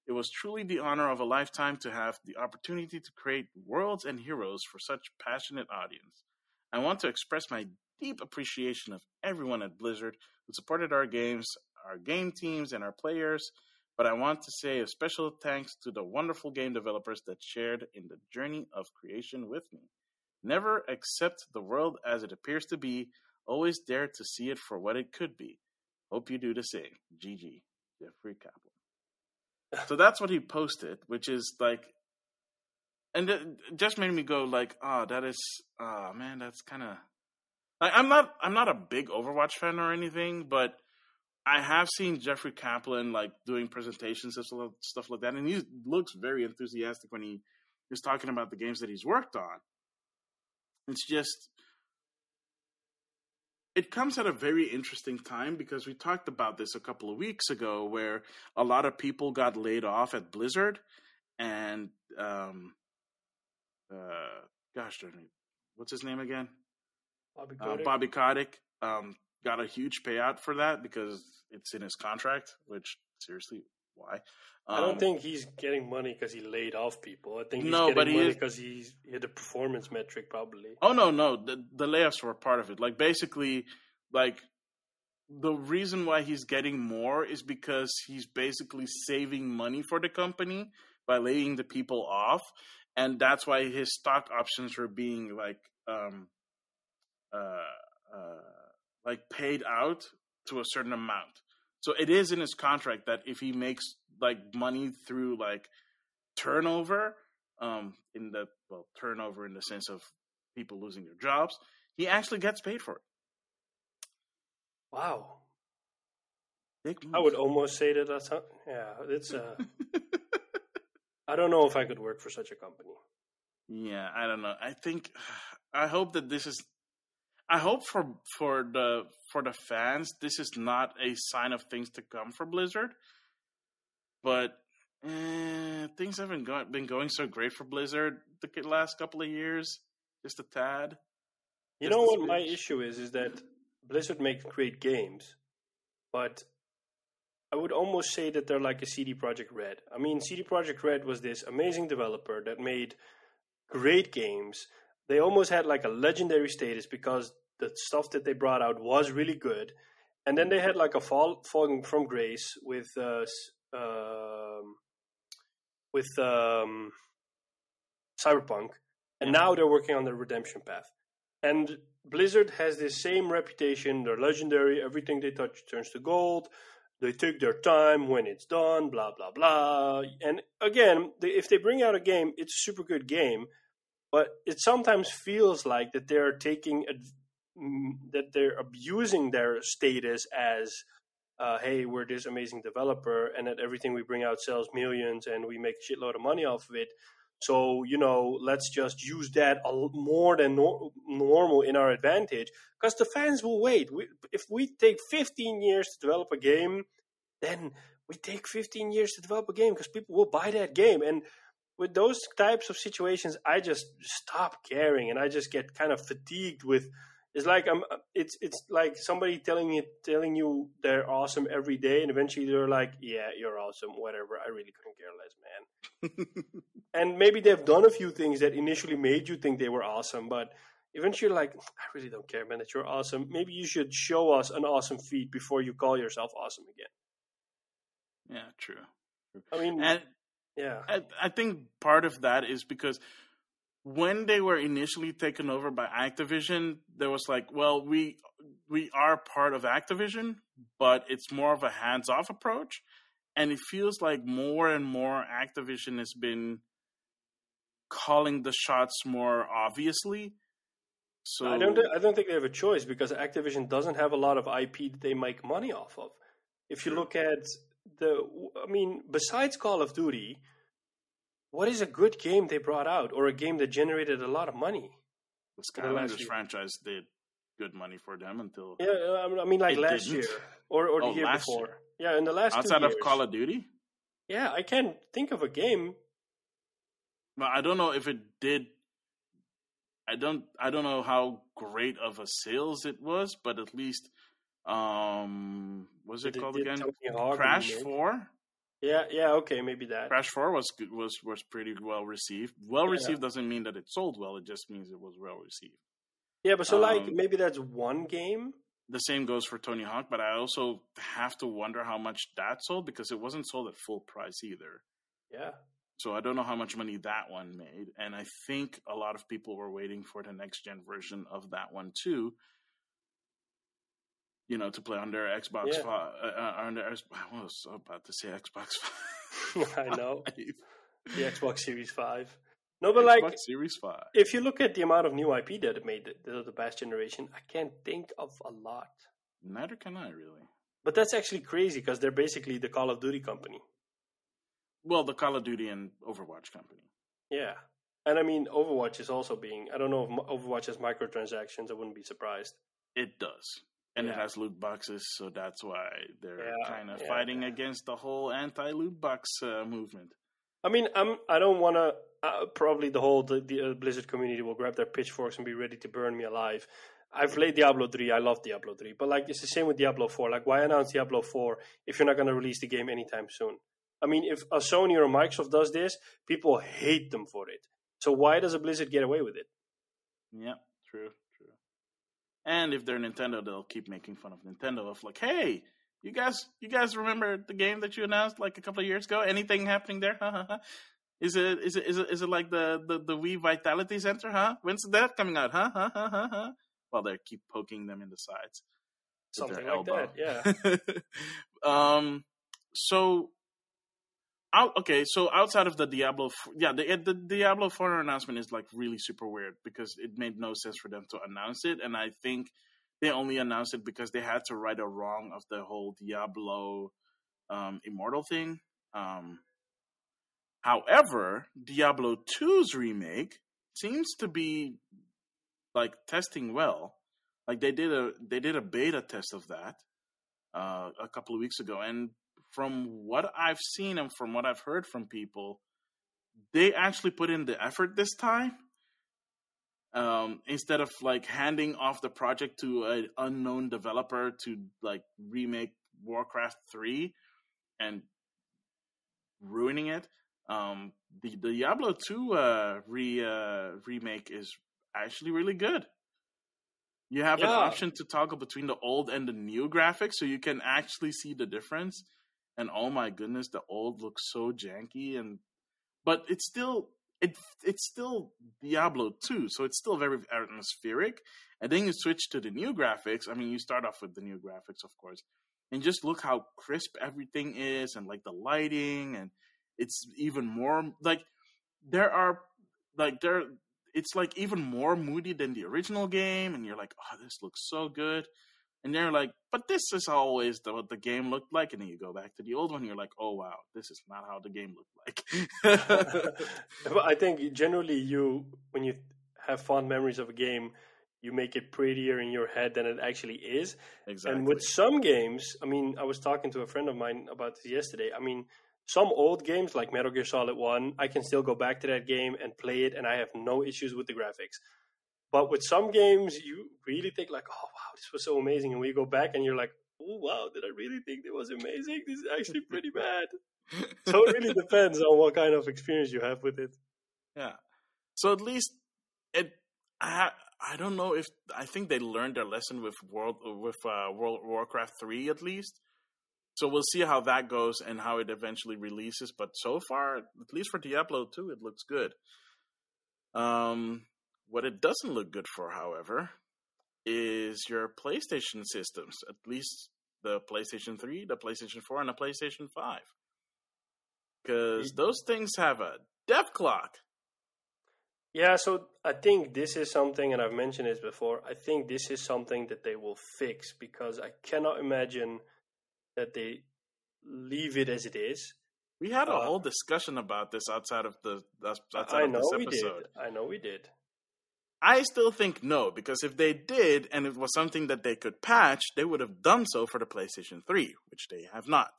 It was truly the honor of a lifetime to have the opportunity to create worlds and heroes for such passionate audience. I want to express my deep appreciation of everyone at Blizzard who supported our games, our game teams, and our players. But I want to say a special thanks to the wonderful game developers that shared in the journey of creation with me. Never accept the world as it appears to be. Always dare to see it for what it could be. Hope you do the same. G G. Jeffrey Kaplan. So that's what he posted, which is like, and it just made me go like, ah, oh, that is, ah, oh, man, that's kind of. Like, I'm not, I'm not a big Overwatch fan or anything, but I have seen Jeffrey Kaplan like doing presentations and stuff like that, and he looks very enthusiastic when he is talking about the games that he's worked on. It's just. It comes at a very interesting time because we talked about this a couple of weeks ago where a lot of people got laid off at Blizzard and, um, uh, gosh, darn it, what's his name again? Bobby Kotick. Uh, Bobby Kotick um, got a huge payout for that because it's in his contract, which seriously, why? Um, I don't think he's getting money because he laid off people. I think he's no, getting but he money because he hit a performance metric probably. Oh, no, no. The, the layoffs were part of it. Like, basically, like, the reason why he's getting more is because he's basically saving money for the company by laying the people off. And that's why his stock options were being, like, um, uh, uh, like paid out to a certain amount. So it is in his contract that if he makes, like, money through, like, turnover, um, in the, well, turnover in the sense of people losing their jobs, he actually gets paid for it. Wow. I would almost say that that's how, yeah, it's, uh, I don't know if I could work for such a company. Yeah, I don't know. I think, I hope that this is, I hope for, for the, for the fans, this is not a sign of things to come for Blizzard. But eh, things haven't got, been going so great for Blizzard the last couple of years. Just a tad. You just know what my issue is, is that Blizzard makes great games, but I would almost say that they're like a C D Projekt Red. I mean, C D Projekt Red was this amazing developer that made great games. They almost had like a legendary status because the stuff that they brought out was really good. And then they had like a fall, falling from grace with... Uh, Um, with um, Cyberpunk, and now they're working on the redemption path. And Blizzard has this same reputation. They're legendary. Everything they touch turns to gold. They take their time when it's done, blah, blah, blah. And again, they, if they bring out a game, it's a super good game, but it sometimes feels like that they're taking a, that they're abusing their status as Uh, hey, we're this amazing developer, and that everything we bring out sells millions, and we make a shitload of money off of it. So, you know, let's just use that a lot more than no- normal in our advantage, because the fans will wait. We, if we take fifteen years to develop a game, then we take fifteen years to develop a game, because people will buy that game. And with those types of situations, I just stop caring, and I just get kind of fatigued with... It's like I'm. It's it's like somebody telling you telling you they're awesome every day, and eventually they're like, "Yeah, you're awesome. Whatever. I really couldn't care less, man." And maybe they've done a few things that initially made you think they were awesome, but eventually you're like, "I really don't care, man. That you're awesome. Maybe you should show us an awesome feat before you call yourself awesome again." Yeah, true. I mean, and yeah, I, I think part of that is because. When they were initially taken over by Activision, there was like, well, we we are part of Activision, but it's more of a hands-off approach. And it feels like more and more Activision has been calling the shots more obviously. So I don't. I don't think they have a choice because Activision doesn't have a lot of I P that they make money off of. If you look at the, I mean, besides Call of Duty, what is a good game they brought out or a game that generated a lot of money? Skylanders this year. Franchise did good money for them until yeah. I mean, like last didn't. year or or oh, the year before. Year. Yeah, in the last outside two years. Of Call of Duty. Yeah, I can't think of a game. But I don't know if it did. I don't. I don't know how great of a sales it was, but at least, um, was it, it called it again? Crash Four. Yeah. Yeah. Okay. Maybe that. Crash Four was was was pretty well received. Well received yeah. doesn't mean that it sold well. It just means it was well received. Yeah, but so um, like maybe that's one game. The same goes for Tony Hawk, but I also have to wonder how much that sold because it wasn't sold at full price either. Yeah. So I don't know how much money that one made. And I think a lot of people were waiting for the next-gen version of that one too, you know, to play on their Xbox yeah. five. Uh, on their, I was about to say Xbox five. I know. The Xbox Series five. No, but Xbox like, Series five. If you look at the amount of new I P that it made the, the past generation, I can't think of a lot. Neither can I, really. But that's actually crazy because they're basically the Call of Duty company. Well, the Call of Duty and Overwatch company. Yeah. And I mean, Overwatch is also being... I don't know if Overwatch has microtransactions. I wouldn't be surprised. It does. And yeah. it has loot boxes, so that's why they're yeah, kind of yeah, fighting yeah. against the whole anti-loot box uh, movement. I mean, I'm, I don't want to... Uh, probably the whole the, the uh, Blizzard community will grab their pitchforks and be ready to burn me alive. I've played Diablo three. I love Diablo three. But like it's the same with Diablo four. Like, why announce Diablo four if you're not going to release the game anytime soon? I mean, if a Sony or a Microsoft does this, people hate them for it. So why does a Blizzard get away with it? Yeah, true, true. And if they're Nintendo, they'll keep making fun of Nintendo of like, hey, you guys, you guys remember the game that you announced like a couple of years ago? Anything happening there? Is it is it is it is it like the, the, the Wii Vitality Center? Huh? When's that coming out? Huh? Huh? Huh? Huh? huh? Well, they keep poking them in the sides. Something like elbow. that. Yeah. um. So. Out, okay, so outside of the Diablo, yeah, the, the Diablo four announcement is like really super weird because it made no sense for them to announce it, and I think they only announced it because they had to right a wrong of the whole Diablo um, Immortal thing. Um, however, Diablo two's remake seems to be like testing well. Like they did a they did a beta test of that uh, a couple of weeks ago, and. From what I've seen and from what I've heard from people, they actually put in the effort this time. Um, instead of like handing off the project to an unknown developer to like remake Warcraft three and ruining it, um, the, the Diablo two uh, re uh, remake is actually really good. You have yeah. an option to toggle between the old and the new graphics, so you can actually see the difference. And oh my goodness, the old looks so janky, and but it's still it it's still Diablo two, so it's still very atmospheric. And then you switch to the new graphics. I mean, you start off with the new graphics, of course, and just look how crisp everything is, and like the lighting, and it's even more like there are like there it's like even more moody than the original game, and you're like, oh, this looks so good. And they're like, but this is always the, what the game looked like. And then you go back to the old one. You're like, oh, wow, this is not how the game looked like. But I think generally you, when you have fond memories of a game, you make it prettier in your head than it actually is. Exactly. And with some games, I mean, I was talking to a friend of mine about this yesterday. I mean, some old games like Metal Gear Solid one, I can still go back to that game and play it. And I have no issues with the graphics. But with some games, you really think like, oh, wow, this was so amazing. And we go back and you're like, oh, wow, did I really think it was amazing? This is actually pretty bad. So it really depends on what kind of experience you have with it. Yeah. So at least it, I I don't know if I think they learned their lesson with World with uh, World Warcraft three at least. So we'll see how that goes and how it eventually releases. But so far, at least for Diablo two, it looks good. Um. What it doesn't look good for, however, is your PlayStation systems, at least the PlayStation three, the PlayStation four, and the PlayStation five. Because those things have a dev clock. Yeah, so I think this is something, and I've mentioned this before, I think this is something that they will fix, because I cannot imagine that they leave it as it is. We had a uh, whole discussion about this outside of the outside I know of this episode. We did. I know we did. I still think no, because if they did, and it was something that they could patch, they would have done so for the PlayStation three, which they have not.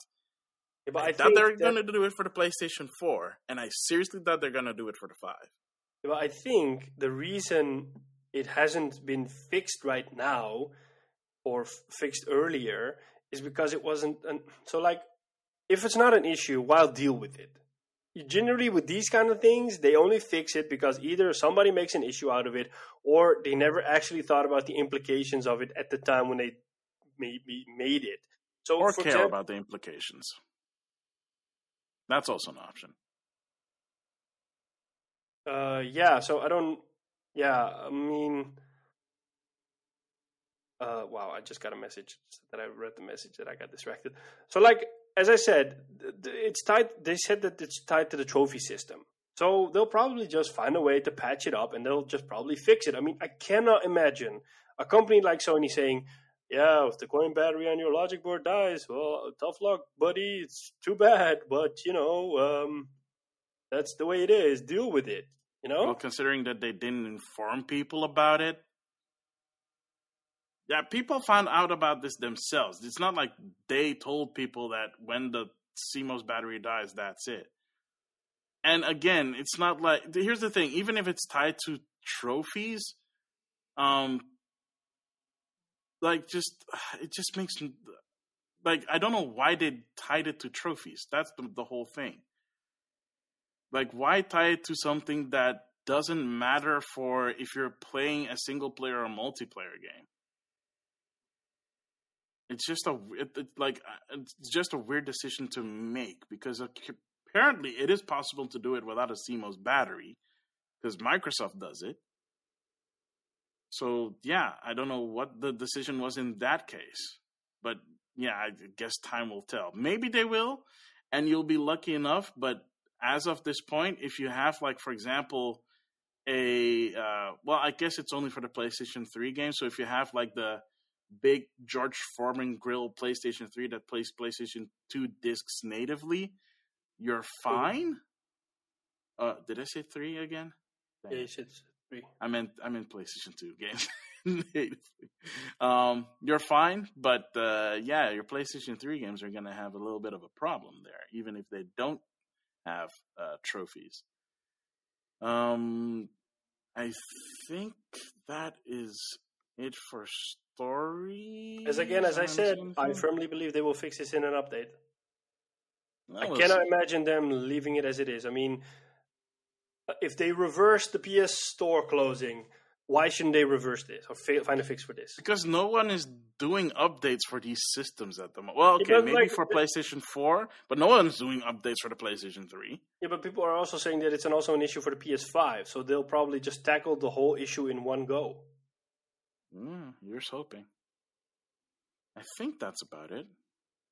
Yeah, but I, I doubt they're that... going to do it for the PlayStation four, and I seriously doubt they're going to do it for the five. Yeah, but I think the reason it hasn't been fixed right now, or f- fixed earlier, is because it wasn't... An... So, like, if it's not an issue, why deal with it? Generally, with these kind of things, they only fix it because either somebody makes an issue out of it, or they never actually thought about the implications of it at the time when they made it. So, or care example, about the implications. That's also an option. Uh, yeah, so I don't... Yeah, I mean... Uh, wow, I just got a message that I read the message that I got distracted. So, like... As I said, it's tied. They said that it's tied to the trophy system, so they'll probably just find a way to patch it up, and they'll just probably fix it. I mean, I cannot imagine a company like Sony saying, "Yeah, if the coin battery on your logic board dies, well, tough luck, buddy. It's too bad, but you know, um, that's the way it is. Deal with it." You know. Well, considering that they didn't inform people about it. Yeah, people found out about this themselves. It's not like they told people that when the C MOS battery dies, that's it. And again, it's not like... Here's the thing. Even if it's tied to trophies, um, like, just... It just makes... Like, I don't know why they tied it to trophies. That's the, the whole thing. Like, why tie it to something that doesn't matter for if you're playing a single-player or multiplayer game? It's just a it, it, like it's just a weird decision to make, because apparently it is possible to do it without a C MOS battery, because Microsoft does it. So yeah, I don't know what the decision was in that case, but yeah, I guess time will tell. Maybe they will, and you'll be lucky enough. But as of this point, if you have, like, for example, a uh, well, I guess it's only for the PlayStation three game. So if you have, like, the big George Foreman grill PlayStation three that plays PlayStation two discs natively, you're fine. Uh, did I say three again? Dang. Yeah, you said three. I meant I meant PlayStation two games natively. Um, you're fine, but uh, yeah, your PlayStation three games are going to have a little bit of a problem there, even if they don't have uh, trophies. Um, I think that is it for. St- Story. As again, as I said, something? I firmly believe they will fix this in an update. That I was... cannot imagine them leaving it as it is. I mean, if they reverse the P S Store closing, why shouldn't they reverse this or fa- find a fix for this? Because no one is doing updates for these systems at the moment. Well, okay, maybe like, for PlayStation four, but no one's doing updates for the PlayStation three. Yeah, but people are also saying that it's an, also an issue for the P S five, so they'll probably just tackle the whole issue in one go. Mm, you're hoping. I think that's about it.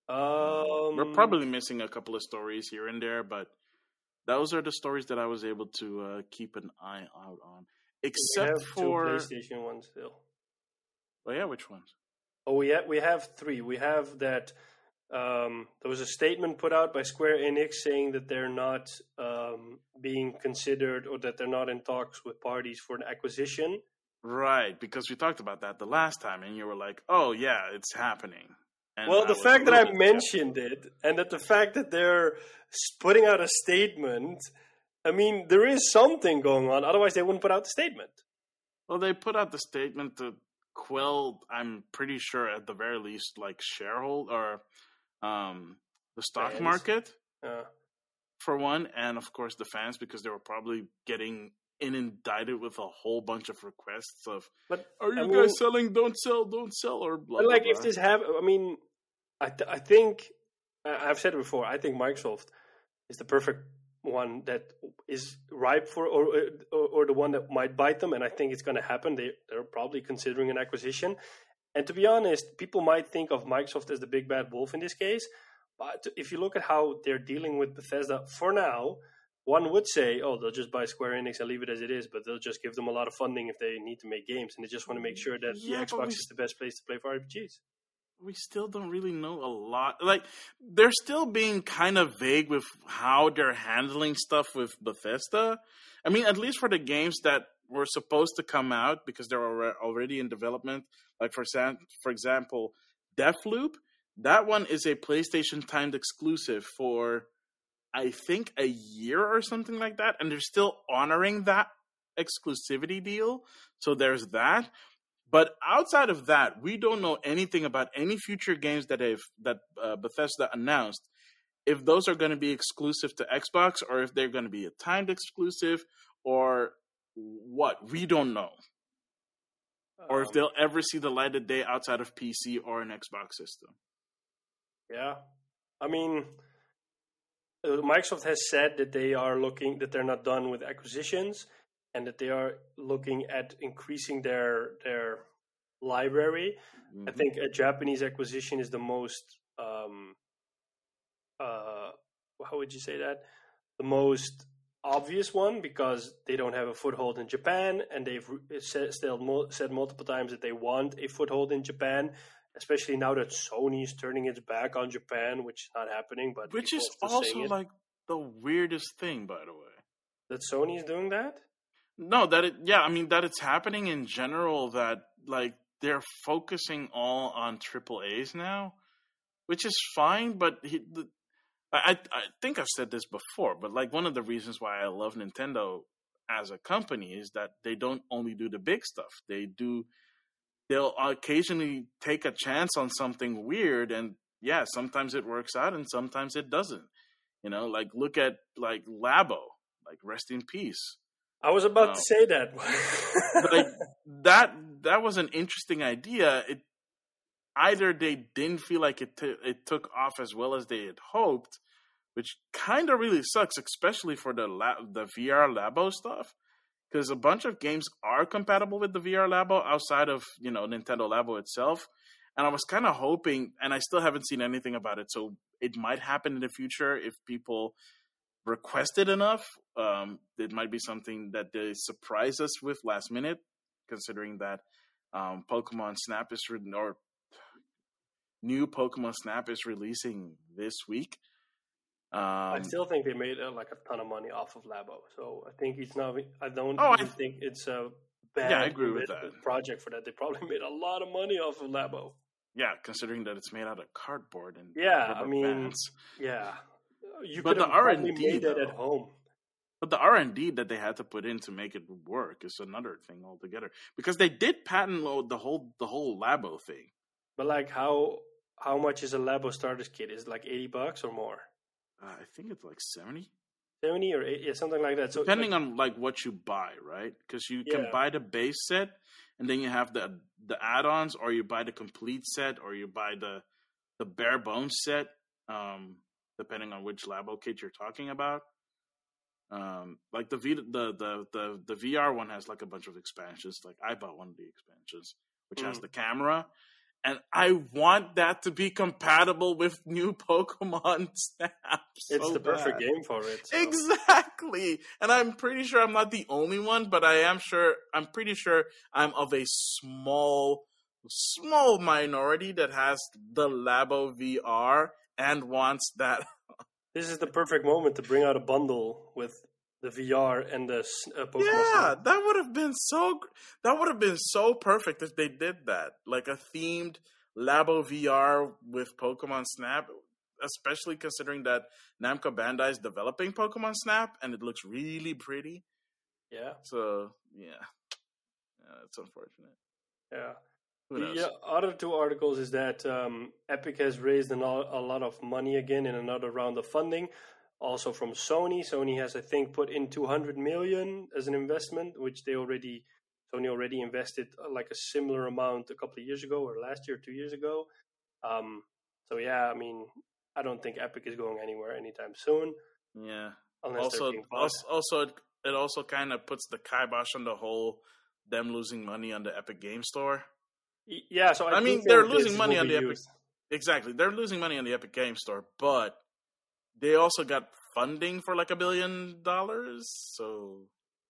Um, We're probably missing a couple of stories here and there, but those are the stories that I was able to uh, keep an eye out on. Except we have for two PlayStation ones still. Oh yeah, which ones? Oh, we have, we have three. We have that. Um, there was a statement put out by Square Enix saying that they're not um, being considered, or that they're not in talks with parties for an acquisition. Right, because we talked about that the last time, and you were like, "Oh yeah, it's happening." And well, the fact that I mentioned it, and that the fact that they're putting out a statement, I mean, there is something going on. Otherwise, they wouldn't put out the statement. Well, they put out the statement to quell, I'm pretty sure, at the very least, like shareholder or um, the stock market, uh. for one, and of course the fans, because they were probably getting. And indicted with a whole bunch of requests of, but, "Are you I mean, guys selling? Don't sell, don't sell," or blah. But like blah, if blah. This happens, I mean, I th- I think I've said it before. I think Microsoft is the perfect one that is ripe for, or or, or the one that might bite them, and I think it's going to happen. They they're probably considering an acquisition, and to be honest, people might think of Microsoft as the big bad wolf in this case, but if you look at how they're dealing with Bethesda for now. one would say, oh, they'll just buy Square Enix and leave it as it is, but they'll just give them a lot of funding if they need to make games, and they just want to make sure that yeah, the Xbox we, is the best place to play for R P Gs. We still don't really know a lot. Like, they're still being kind of vague with how they're handling stuff with Bethesda. I mean, at least for the games that were supposed to come out, because they're already in development. Like, for for example, Deathloop, that one is a PlayStation timed exclusive for, I think, a year or something like that. And they're still honoring that exclusivity deal. So there's that. But outside of that, we don't know anything about any future games that they've that uh, Bethesda announced. If those are going to be exclusive to Xbox, or if they're going to be a timed exclusive, or what, we don't know. Um, or if they'll ever see the light of day outside of P C or an Xbox system. Yeah. I mean, Microsoft has said that they are looking, that they're not done with acquisitions, and that they are looking at increasing their their library. Mm-hmm. I think a Japanese acquisition is the most, um, uh, how would you say that? The most obvious one, because they don't have a foothold in Japan, and they've said, still said multiple times that they want a foothold in Japan, especially now that Sony is turning its back on Japan, which is not happening. But which is also like the weirdest thing, by the way, that Sony is doing that. No, that it, yeah, I mean that it's happening in general. That like they're focusing all on triple A's now, which is fine. But he, the, I I think I've said this before, but like one of the reasons why I love Nintendo as a company is that they don't only do the big stuff. They do. They'll occasionally take a chance on something weird, and yeah, sometimes it works out and sometimes it doesn't. You know, like look at like Labo, like rest in peace. I was about um, to say that. But like that that was an interesting idea. It either they didn't feel like it t- it took off as well as they had hoped, which kind of really sucks, especially for the la- the V R Labo stuff. Because a bunch of games are compatible with the V R Labo outside of, you know, Nintendo Labo itself. And I was kind of hoping, and I still haven't seen anything about it, so it might happen in the future if people request it enough. Um, it might be something that they surprise us with last minute, considering that um, Pokemon Snap is re- or new Pokemon Snap is releasing this week. Um, I still think they made uh, like a ton of money off of Labo, so I think it's not. I don't oh, really I th- think it's a bad yeah, I agree with that. project for that. They probably made a lot of money off of Labo. Yeah, considering that it's made out of cardboard and yeah, I mean, bands. yeah, you could have probably made it at home. But the R and D that they had to put in to make it work is another thing altogether, because they did patent load the whole the whole Labo thing. But like, how how much is a Labo starter's kit? Is it like eighty bucks or more? Uh, I think it's like seventy seventy or eighty, yeah, something like that. So depending like, on like what you buy, right? Because you yeah. can buy the base set, and then you have the the add-ons, or you buy the complete set, or you buy the the bare bones set. Um, depending on which Labo kit you're talking about, um, like the, v, the the the the V R one has like a bunch of expansions. Like I bought one of the expansions, which mm. has the camera. And I want that to be compatible with new Pokemon Snap. So it's the bad. perfect game for it. So. Exactly. And I'm pretty sure I'm not the only one, but I am sure, I'm pretty sure I'm of a small, small minority that has the Labo V R and wants that. This is the perfect moment to bring out a bundle with the V R and the uh, Pokemon. Yeah, Snap. that would have been so. That would have been so perfect if they did that, like a themed Labo V R with Pokemon Snap. Especially considering that Namco Bandai is developing Pokemon Snap, and it looks really pretty. Yeah. So yeah, yeah, it's unfortunate. Yeah. Who knows? The other two articles is that um, Epic has raised an, a lot of money again in another round of funding. Also from Sony. Sony has, I think, put in two hundred million dollars as an investment, which they already, Sony already invested like a similar amount a couple of years ago, or last year, two years ago. Um, so, yeah, I mean, I don't think Epic is going anywhere anytime soon. Yeah. Also, also, also, it, it also kind of puts the kibosh on the whole them losing money on the Epic Game Store. Y- yeah, so I, I mean, they're losing money on the Epic. Exactly. They're losing money on the Epic Game Store, but They also got funding for like a billion dollars, so...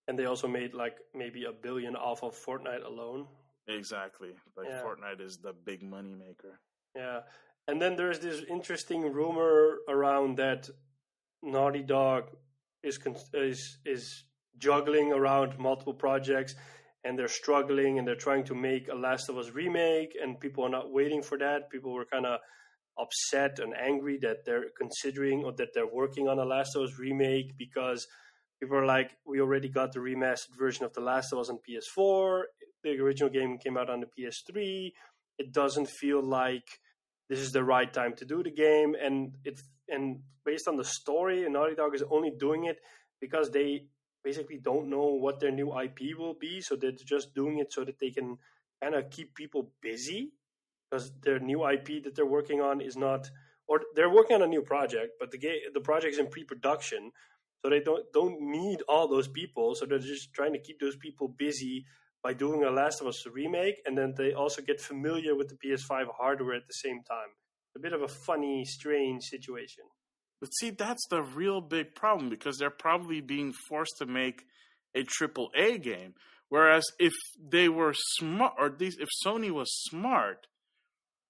And they also made like maybe a billion off of Fortnite alone. Exactly. Like yeah. Fortnite is the big money maker. Yeah. And then there's this interesting rumor around that Naughty Dog is is is juggling around multiple projects, and they're struggling, and they're trying to make a Last of Us remake, and people are not waiting for that. People were kind of upset and angry that they're considering or that they're working on a Last of Us remake because people are like, we already got the remastered version of The Last of Us on P S four. The original game came out on the P S three. It doesn't feel like this is the right time to do the game. And it and based on the story, Naughty Dog is only doing it because they basically don't know what their new I P will be. So they're just doing it so that they can kind of keep people busy because their new I P that they're working on is not... Or they're working on a new project, but the game, the project is in pre-production. So they don't don't need all those people. So they're just trying to keep those people busy by doing a Last of Us remake. And then they also get familiar with the P S five hardware at the same time. A bit of a funny, strange situation. But see, that's the real big problem because they're probably being forced to make a triple A game. Whereas if they were smart, or at least if Sony was smart,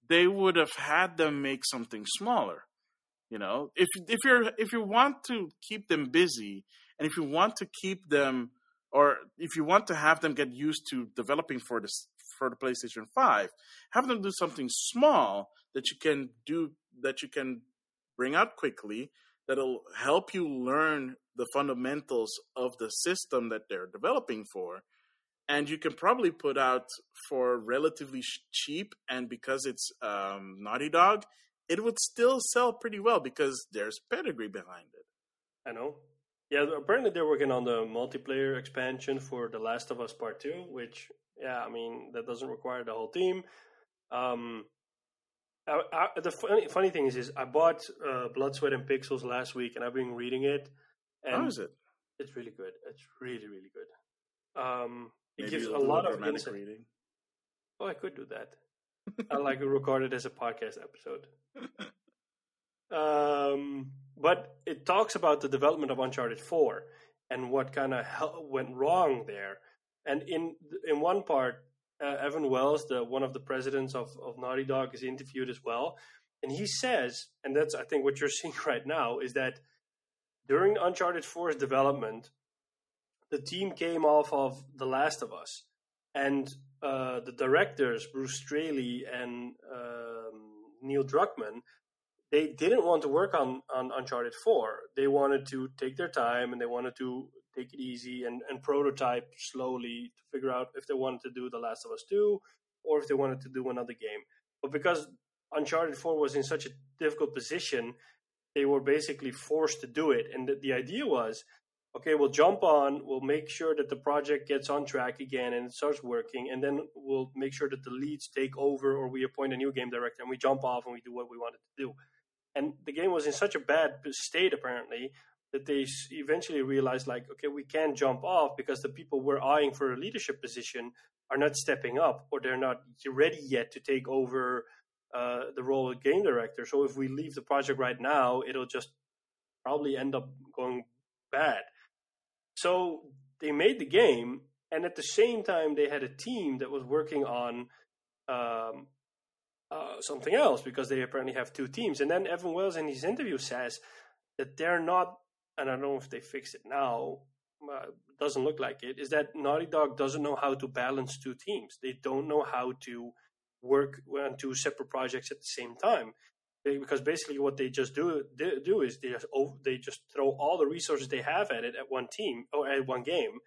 they would have had them make something smaller. You know, if if you're if you want to keep them busy, and if you want to keep them, or if you want to have them get used to developing for this for the PlayStation five, have them do something small that you can do that you can bring out quickly that'll help you learn the fundamentals of the system that they're developing for, and you can probably put out for relatively cheap. And because it's um, Naughty Dog, it would still sell pretty well because there's pedigree behind it. I know. Yeah, apparently they're working on the multiplayer expansion for The Last of Us Part two, which, yeah, I mean, that doesn't require the whole team. Um, I, I, the funny, funny thing is, is I bought uh, Blood, Sweat, and Pixels last week, and I've been reading it. And how is it? It's really good. It's really, really good. Um, it Maybe gives a lot of insight. Reading. Oh, I could do that. I like record it as a podcast episode. Um, but it talks about the development of Uncharted four and what kind of hell went wrong there. And in in one part, uh, Evan Wells, the one of the presidents of, of Naughty Dog, is interviewed as well. And he says, and that's I think what you're seeing right now, is that during Uncharted four's development, the team came off of The Last of Us. And uh, the directors, Bruce Straley and um, Neil Druckmann, they didn't want to work on, on Uncharted four. They wanted to take their time and they wanted to take it easy and, and prototype slowly to figure out if they wanted to do The Last of Us two or if they wanted to do another game. But because Uncharted four was in such a difficult position, they were basically forced to do it. And the, the idea was, okay, we'll jump on, we'll make sure that the project gets on track again and it starts working, and then we'll make sure that the leads take over or we appoint a new game director and we jump off and we do what we wanted to do. And the game was in such a bad state, apparently, that they eventually realized, like, okay, we can't jump off because the people we're eyeing for a leadership position are not stepping up or they're not ready yet to take over uh, the role of game director. So if we leave the project right now, it'll just probably end up going bad. So they made the game, and at the same time, they had a team that was working on um, uh, something else because they apparently have two teams. And then Evan Wells in his interview says that they're not, and I don't know if they fixed it now, uh, doesn't look like it, is that Naughty Dog doesn't know how to balance two teams. They don't know how to work on two separate projects at the same time. They, because basically what they just do do, do is they just, over, they just throw all the resources they have at it at one team or at one game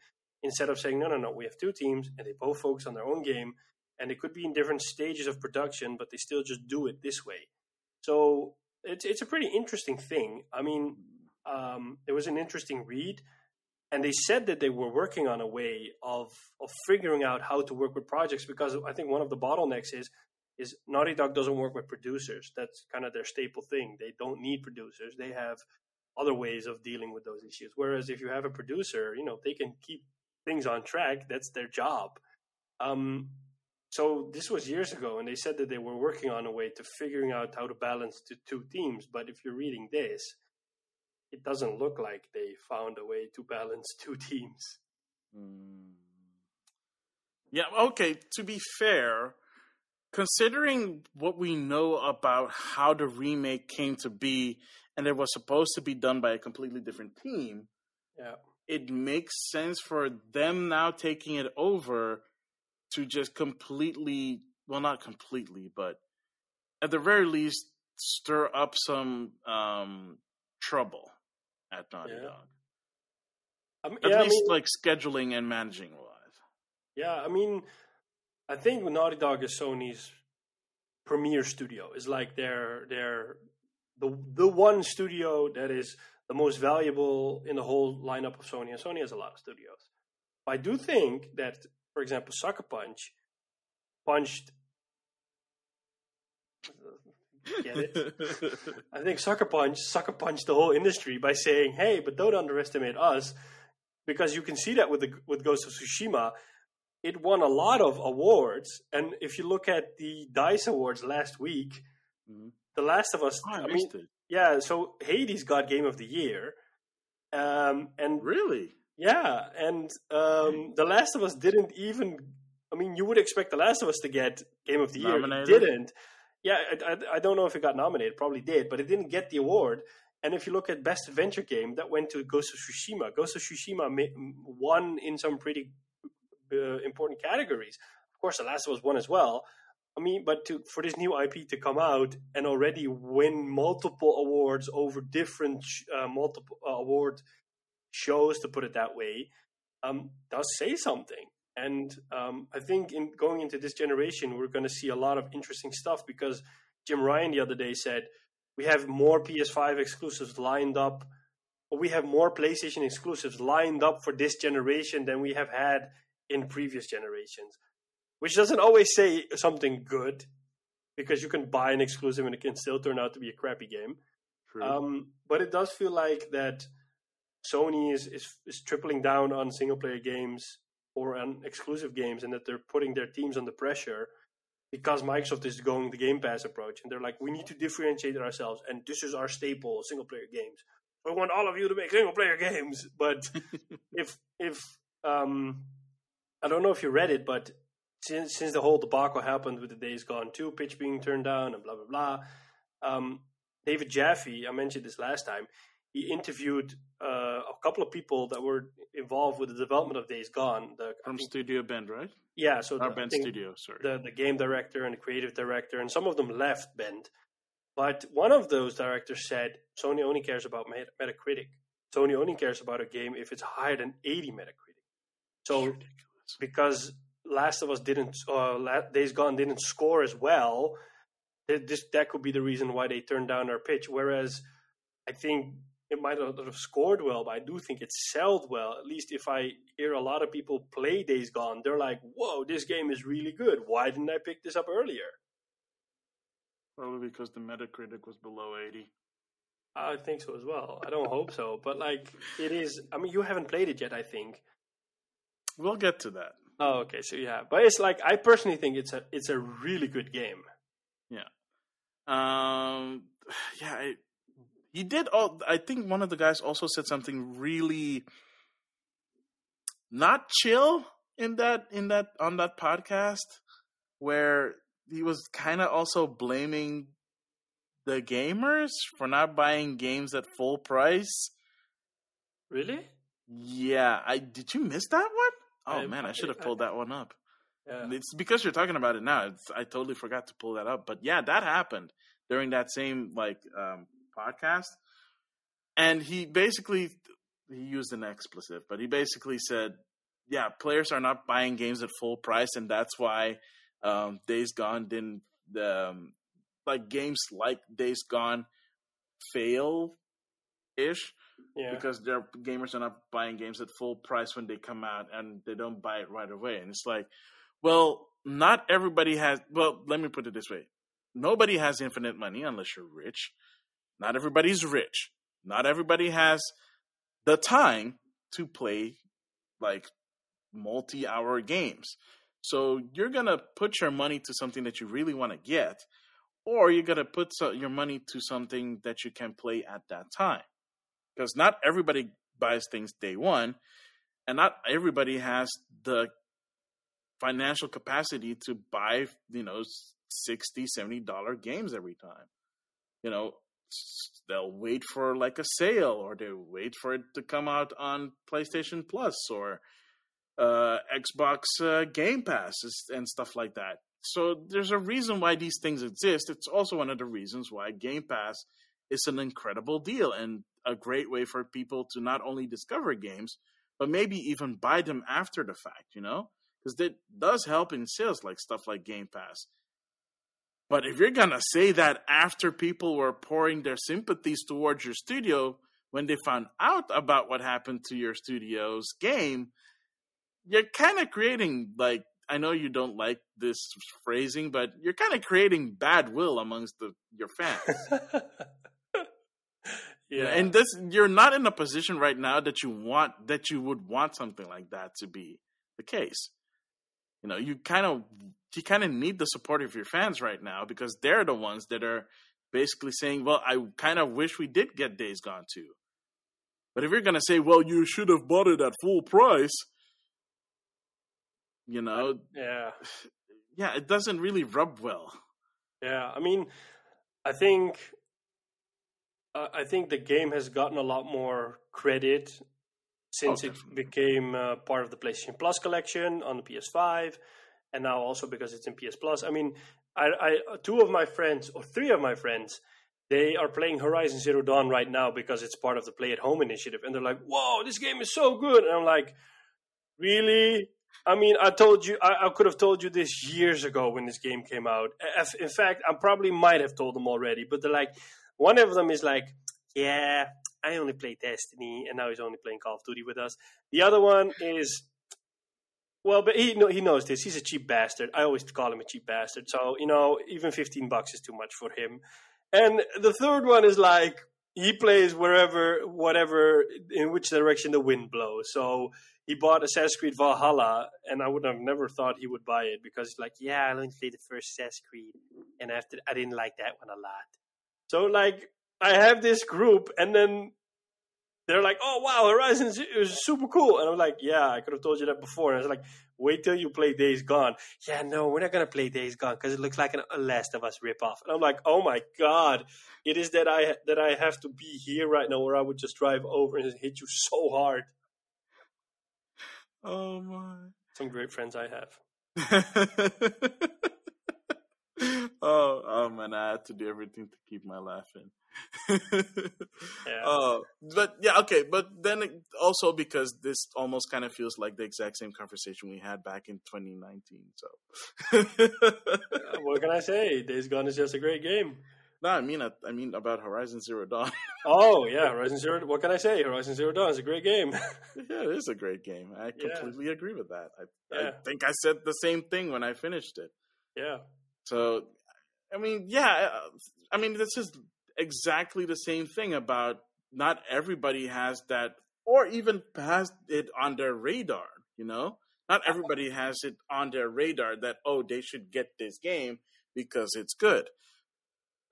instead of saying, no, no, no, we have two teams and they both focus on their own game and they could be in different stages of production, but they still just do it this way. So it's, it's a pretty interesting thing. I mean, um, it was an interesting read and they said that they were working on a way of, of figuring out how to work with projects because I think one of the bottlenecks is is Naughty Dog doesn't work with producers. That's kind of their staple thing. They don't need producers. They have other ways of dealing with those issues. Whereas if you have a producer, you know, they can keep things on track. That's their job. Um, so this was years ago, and they said that they were working on a way to figuring out how to balance the two teams. But if you're reading this, it doesn't look like they found a way to balance two teams. Mm. Yeah, okay, to be fair, considering what we know about how the remake came to be, and it was supposed to be done by a completely different team, yeah, it makes sense for them now taking it over to just completely, well, not completely, but at the very least, stir up some um, trouble at Naughty yeah. Dog. I mean, at yeah, least, I mean, like, scheduling and managing wise. Yeah, I mean, I think Naughty Dog is Sony's premier studio. It's like they're, they're the, the one studio that is the most valuable in the whole lineup of Sony. And Sony has a lot of studios. But I do think that, for example, Sucker Punch punched... Get it? I think Sucker Punch sucker punched the whole industry by saying, hey, but don't underestimate us, because you can see that with the, with Ghost of Tsushima. It won a lot of awards, and if you look at the DICE Awards last week, mm-hmm. The Last of Us, oh, I, I mean, it. yeah, so Hades got Game of the Year. Um, and really? Yeah, and um, The Last of Us didn't even, I mean, you would expect The Last of Us to get Game of the Year. Nominated? It didn't. Yeah, I, I, I don't know if it got nominated, probably did, but it didn't get the award. And if you look at Best Adventure Game, that went to Ghost of Tsushima. Ghost of Tsushima won in some pretty uh, important categories. Of course, The Last of Us won as well. I mean, but to, for this new I P to come out and already win multiple awards over different sh- uh, multiple uh, award shows, to put it that way, um, does say something. And um, I think in going into this generation, we're going to see a lot of interesting stuff, because Jim Ryan the other day said, we have more P S five exclusives lined up, or we have more PlayStation exclusives lined up for this generation than we have had in previous generations, which doesn't always say something good, because you can buy an exclusive and it can still turn out to be a crappy game. True. Um, but it does feel like that Sony is, is, is tripling down on single-player games or on exclusive games, and that they're putting their teams under pressure because Microsoft is going the Game Pass approach. And they're like, we need to differentiate ourselves, and this is our staple, single-player games. We want all of you to make single-player games. But if, if um, I don't know if you read it, but since since the whole debacle happened with the Days Gone two pitch being turned down and blah, blah, blah, um, David Jaffe, I mentioned this last time, he interviewed uh, a couple of people that were involved with the development of Days Gone. The, From think, Studio Bend, right? Yeah. So Our the, Bend think, Studio, sorry. The, the game director and the creative director, and some of them left Bend. But one of those directors said, Sony only cares about Metacritic. Sony only cares about a game if it's higher than eighty Metacritic. So ridiculous. Because Last of Us didn't, uh, Days Gone didn't score as well, this, that could be the reason why they turned down our pitch. Whereas I think... it might not have scored well, but I do think it sold well. At least if I hear a lot of people play Days Gone, they're like, whoa, this game is really good. Why didn't I pick this up earlier? Probably because the Metacritic was below eighty. I think so as well. I don't hope so. But, like, it is... I mean, you haven't played it yet, I think. We'll get to that. Oh, okay. So, yeah. But it's like, I personally think it's a it's a really good game. Yeah. Um. Yeah, it... You did all. I think one of the guys also said something really not chill in that in that on that podcast, where he was kind of also blaming the gamers for not buying games at full price. Really? Yeah. I did you miss that one? Oh I, man, I should have pulled I, that one up. Yeah. It's because you're talking about it now. It's, I totally forgot to pull that up. But yeah, that happened during that same like. Um, podcast, and he basically he used an expletive, but he basically said, yeah, players are not buying games at full price, and that's why um, Days Gone didn't um, like games like Days Gone fail ish yeah. because their gamers are not buying games at full price when they come out, and they don't buy it right away. And it's like, well, not everybody has well let me put it this way, nobody has infinite money unless you're rich. Not everybody's rich. Not everybody has the time to play, like, multi-hour games. So you're going to put your money to something that you really want to get, or you're going to put so- your money to something that you can play at that time. because not everybody buys things day one, and not everybody has the financial capacity to buy, you know, sixty, seventy dollar games every time. You know, they'll wait for like a sale, or they'll wait for it to come out on PlayStation Plus or uh, Xbox uh, Game Pass and stuff like that. So there's a reason why these things exist. It's also one of the reasons why Game Pass is an incredible deal and a great way for people to not only discover games, but maybe even buy them after the fact, you know? Because that does help in sales, like stuff like Game Pass. But if you're going to say that after people were pouring their sympathies towards your studio when they found out about what happened to your studio's game, you're kind of creating, like, I know you don't like this phrasing, but you're kind of creating bad will amongst the, your fans. Yeah, and this, you're not in a position right now that you want, that you would want something like that to be the case. You know, you kind of you kind of need the support of your fans right now, because they're the ones that are basically saying, "Well, I kind of wish we did get Days Gone two." But if you're gonna say, "Well, you should have bought it at full price," you know, yeah, yeah, it doesn't really rub well. Yeah, I mean, I think, uh, I think the game has gotten a lot more credit since oh, it became uh, part of the PlayStation Plus collection on the P S five, and now also because it's in P S Plus. I mean, I, I two of my friends or three of my friends, they are playing Horizon Zero Dawn right now because it's part of the Play at Home initiative, and they're like, "Whoa, this game is so good!" And I'm like, "Really?" I mean, I told you, I, I could have told you this years ago when this game came out. In fact, I probably might have told them already, but they're like, one of them is like, yeah, I only play Destiny, and now he's only playing Call of Duty with us. The other one is, well, but he he knows this. He's a cheap bastard. I always call him a cheap bastard. So, you know, even fifteen bucks is too much for him. And the third one is like, he plays wherever, whatever, in which direction the wind blows. So he bought Assassin's Creed Valhalla, and I would have never thought he would buy it because he's like, yeah, I only played the first Assassin's Creed, and after I didn't like that one a lot. So, like, I have this group, and then they're like, oh, wow, Horizon is super cool. And I'm like, yeah, I could have told you that before. And I was like, wait till you play Days Gone. Yeah, no, we're not going to play Days Gone because it looks like an, a Last of Us ripoff. And I'm like, oh, my God. It is that I that I have to be here right now, or I would just drive over and hit you so hard. Oh, my. Some great friends I have. Oh, oh, man, I had to do everything to keep my laugh in. Yeah. Uh, but yeah, okay. But then also because this almost kind of feels like the exact same conversation we had back in twenty nineteen. So yeah, what can I say? Days Gone is just a great game. No, I mean, I, I mean about Horizon Zero Dawn. Oh yeah, Horizon Zero. What can I say? Horizon Zero Dawn is a great game. Yeah, it is a great game. I completely yeah. agree with that. I, yeah. I think I said the same thing when I finished it. Yeah. So, I mean, yeah, I mean, this is exactly the same thing about not everybody has that, or even has it on their radar, you know? Not everybody has it on their radar that, oh, they should get this game because it's good.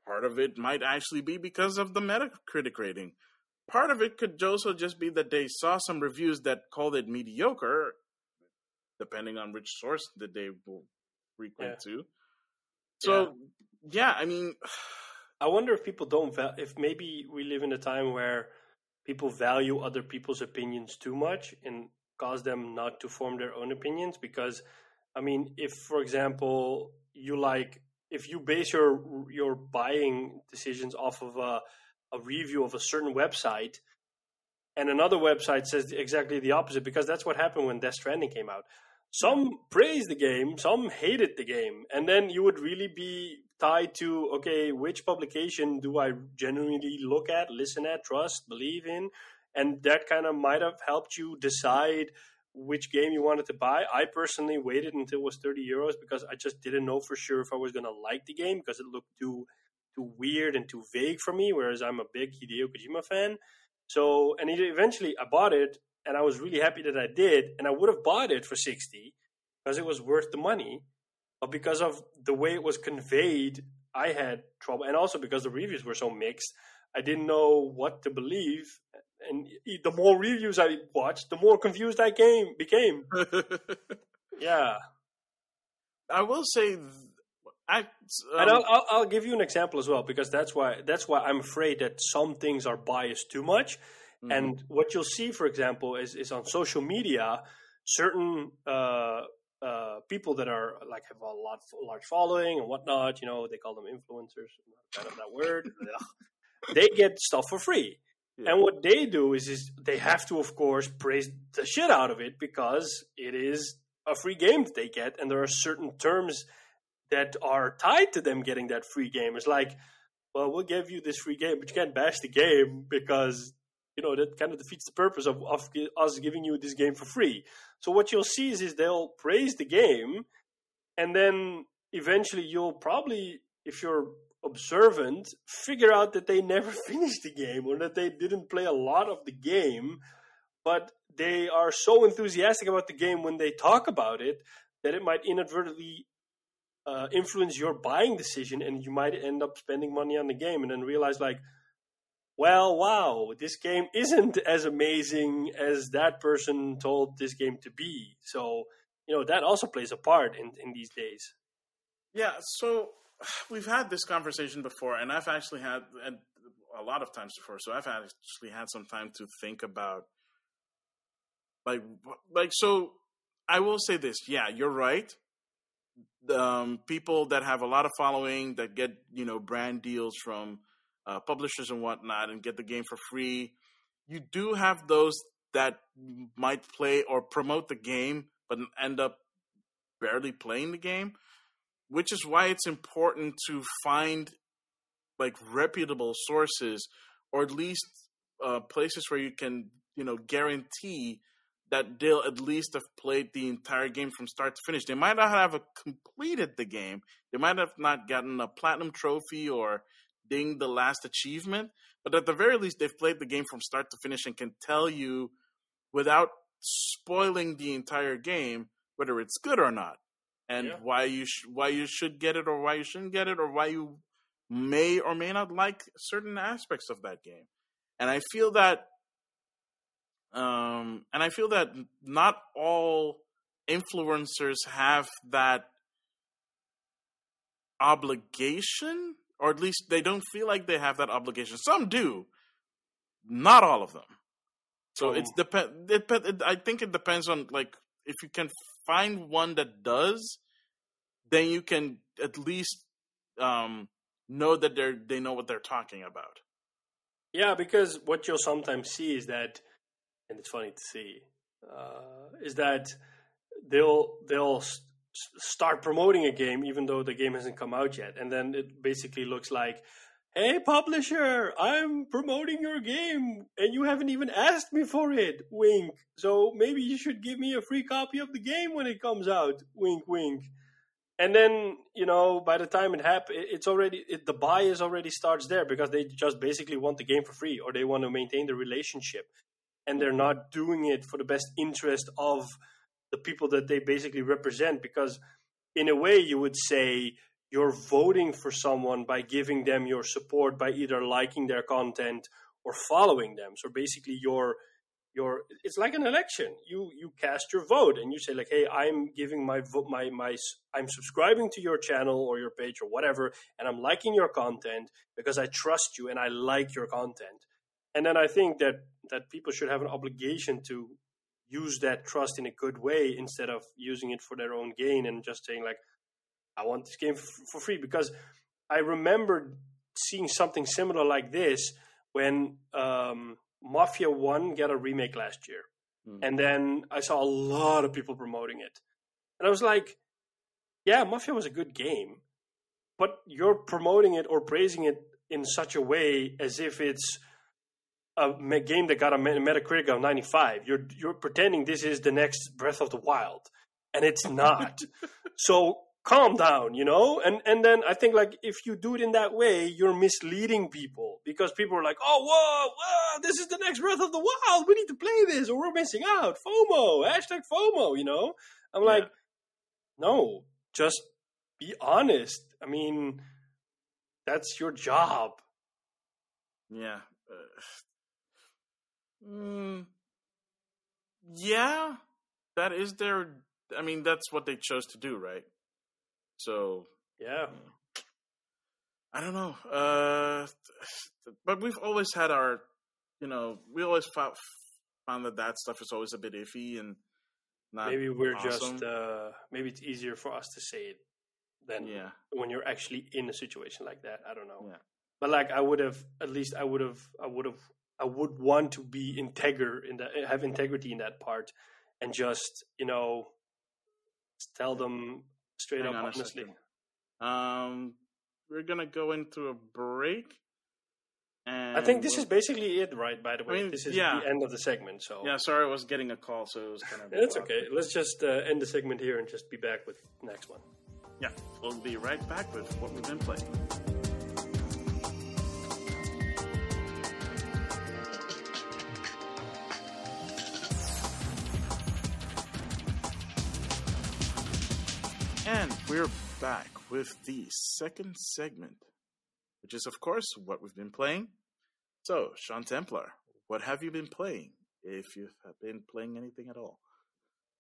Part of it might actually be because of the Metacritic rating. Part of it could also just be that they saw some reviews that called it mediocre, depending on which source that they will frequent yeah. to. So, yeah. yeah, I mean... I wonder if people don't... Val- if maybe we live in a time where people value other people's opinions too much and cause them not to form their own opinions. Because, I mean, if, for example, you like... If you base your your buying decisions off of a, a review of a certain website, and another website says exactly the opposite, because that's what happened when Death Stranding came out. Some praised the game, some hated the game, and then you would really be tied to, okay, which publication do I genuinely look at, listen at, trust, believe in? And that kind of might have helped you decide which game you wanted to buy. I personally waited until it was thirty euros because I just didn't know for sure if I was going to like the game because it looked too too weird and too vague for me, whereas I'm a big Hideo Kojima fan. So, and eventually I bought it, and I was really happy that I did, and I would have bought it for sixty because it was worth the money, but because of the way it was conveyed, I had trouble, and also because the reviews were so mixed, I didn't know what to believe, the more reviews I watched, the more confused I came became. Yeah. I will say... Th- I, um, and I'll, I'll, I'll give you an example as well, because that's why that's why I'm afraid that some things are biased too much. Mm-hmm. And what you'll see, for example, is, is on social media, certain uh, uh, people that are like have a lot large following and whatnot. You know, they call them influencers. I don't know that word. They get stuff for free, yeah. And what they do is, is they have to, of course, praise the shit out of it because it is a free game that they get, and there are certain terms that are tied to them getting that free game. It's like, well, we'll give you this free game, but you can't bash the game because, you know, that kind of defeats the purpose of, of us giving you this game for free. So what you'll see is, is they'll praise the game, and then eventually you'll probably, if you're observant, figure out that they never finished the game or that they didn't play a lot of the game, but they are so enthusiastic about the game when they talk about it that it might inadvertently Uh, influence your buying decision, and you might end up spending money on the game and then realize, like, well, wow, this game isn't as amazing as that person told this game to be. So, you know, that also plays a part in, in these days. Yeah, so we've had this conversation before, and I've actually had and a lot of times before, so I've actually had some time to think about, like, like so I will say this, yeah, you're right. Um, people that have a lot of following that get, you know, brand deals from uh, publishers and whatnot and get the game for free. You do have those that might play or promote the game but end up barely playing the game, which is why it's important to find, like, reputable sources or at least uh, places where you can, you know, guarantee that they'll at least have played the entire game from start to finish. They might not have completed the game. They might have not gotten a platinum trophy or dinged the last achievement. But at the very least, they've played the game from start to finish and can tell you without spoiling the entire game whether it's good or not, and yeah. why you sh- why you should get it or why you shouldn't get it or why you may or may not like certain aspects of that game. And I feel that Um, and I feel that not all influencers have that obligation, or at least they don't feel like they have that obligation. Some do, not all of them. So oh. it's depend. It, it, I think it depends on, like, if you can find one that does, then you can at least um, know that they they know what they're talking about. Yeah, because what you'll sometimes see is that. And it's funny to see, uh, is that they'll they'll st- start promoting a game even though the game hasn't come out yet, and then it basically looks like, "Hey, publisher, I'm promoting your game, and you haven't even asked me for it." Wink. So maybe you should give me a free copy of the game when it comes out. Wink, wink. And then, you know, by the time it happens, it's already it, the bias already starts there because they just basically want the game for free, or they want to maintain the relationship. And they're not doing it for the best interest of the people that they basically represent. Because in a way, you would say you're voting for someone by giving them your support, by either liking their content or following them. So basically, you're, you're, it's like an election. You you cast your vote and you say, like, hey, I'm giving my vote, my, my, I'm subscribing to your channel or your page or whatever, and I'm liking your content because I trust you and I like your content. And then I think that, that people should have an obligation to use that trust in a good way instead of using it for their own gain and just saying, like, I want this game f- for free. Because I remember seeing something similar like this when um, Mafia one got a remake last year. Mm. And then I saw a lot of people promoting it. And I was like, yeah, Mafia was a good game. But you're promoting it or praising it in such a way as if it's a game that got a Metacritic of ninety-five. You're you're pretending this is the next Breath of the Wild, and it's not. So calm down, you know. And and then I think, like, if you do it in that way, you're misleading people because people are like, oh, whoa, whoa, this is the next Breath of the Wild. We need to play this, or we're missing out. FOMO, hashtag FOMO. You know. I'm yeah. like, no, just be honest. I mean, that's your job. Yeah. Uh... Mm. Yeah, that is their... I mean, that's what they chose to do, right? So... Yeah. I don't know. Uh, but we've always had our... You know, we always found, found that that stuff is always a bit iffy and not Maybe we're awesome. just... Uh, maybe it's easier for us to say it than yeah. when you're actually in a situation like that. I don't know. Yeah. But, like, I would have... At least I would have... I would have... I would want to be integer in that, have integrity in that part, and just you know tell them straight Hang up honestly. Um, we're gonna go into a break. And I think this we'll... is basically it, right? By the way, I mean, this is yeah. the end of the segment. So yeah, sorry, I was getting a call, so it was kind of. That's okay. Let's just uh, end the segment here and just be back with the next one. Yeah, we'll be right back with what we've been playing. And we're back with the second segment, which is, of course, what we've been playing. So, Sean Templar, what have you been playing, if you have been playing anything at all?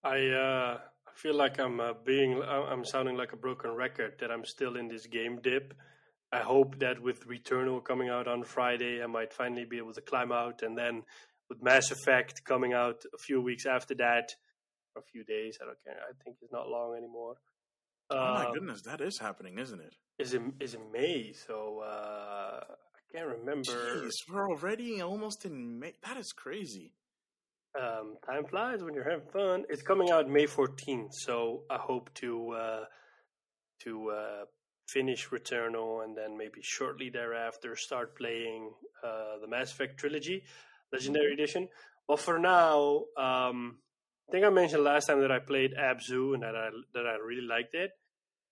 I uh, feel like I'm uh, being, I'm sounding like a broken record, that I'm still in this game dip. I hope that with Returnal coming out on Friday, I might finally be able to climb out. And then with Mass Effect coming out a few weeks after that, a few days, I don't care, I think it's not long anymore. Oh my goodness, that is happening, isn't it? Is in, is in May, so uh, I can't remember. Jeez, we're already almost in May. That is crazy. Um, time flies when you're having fun. It's coming out May fourteenth, so I hope to uh, to uh, finish Returnal and then maybe shortly thereafter start playing uh, the Mass Effect Trilogy, Legendary Edition. But for now, um, I think I mentioned last time that I played Abzu and that I that I really liked it.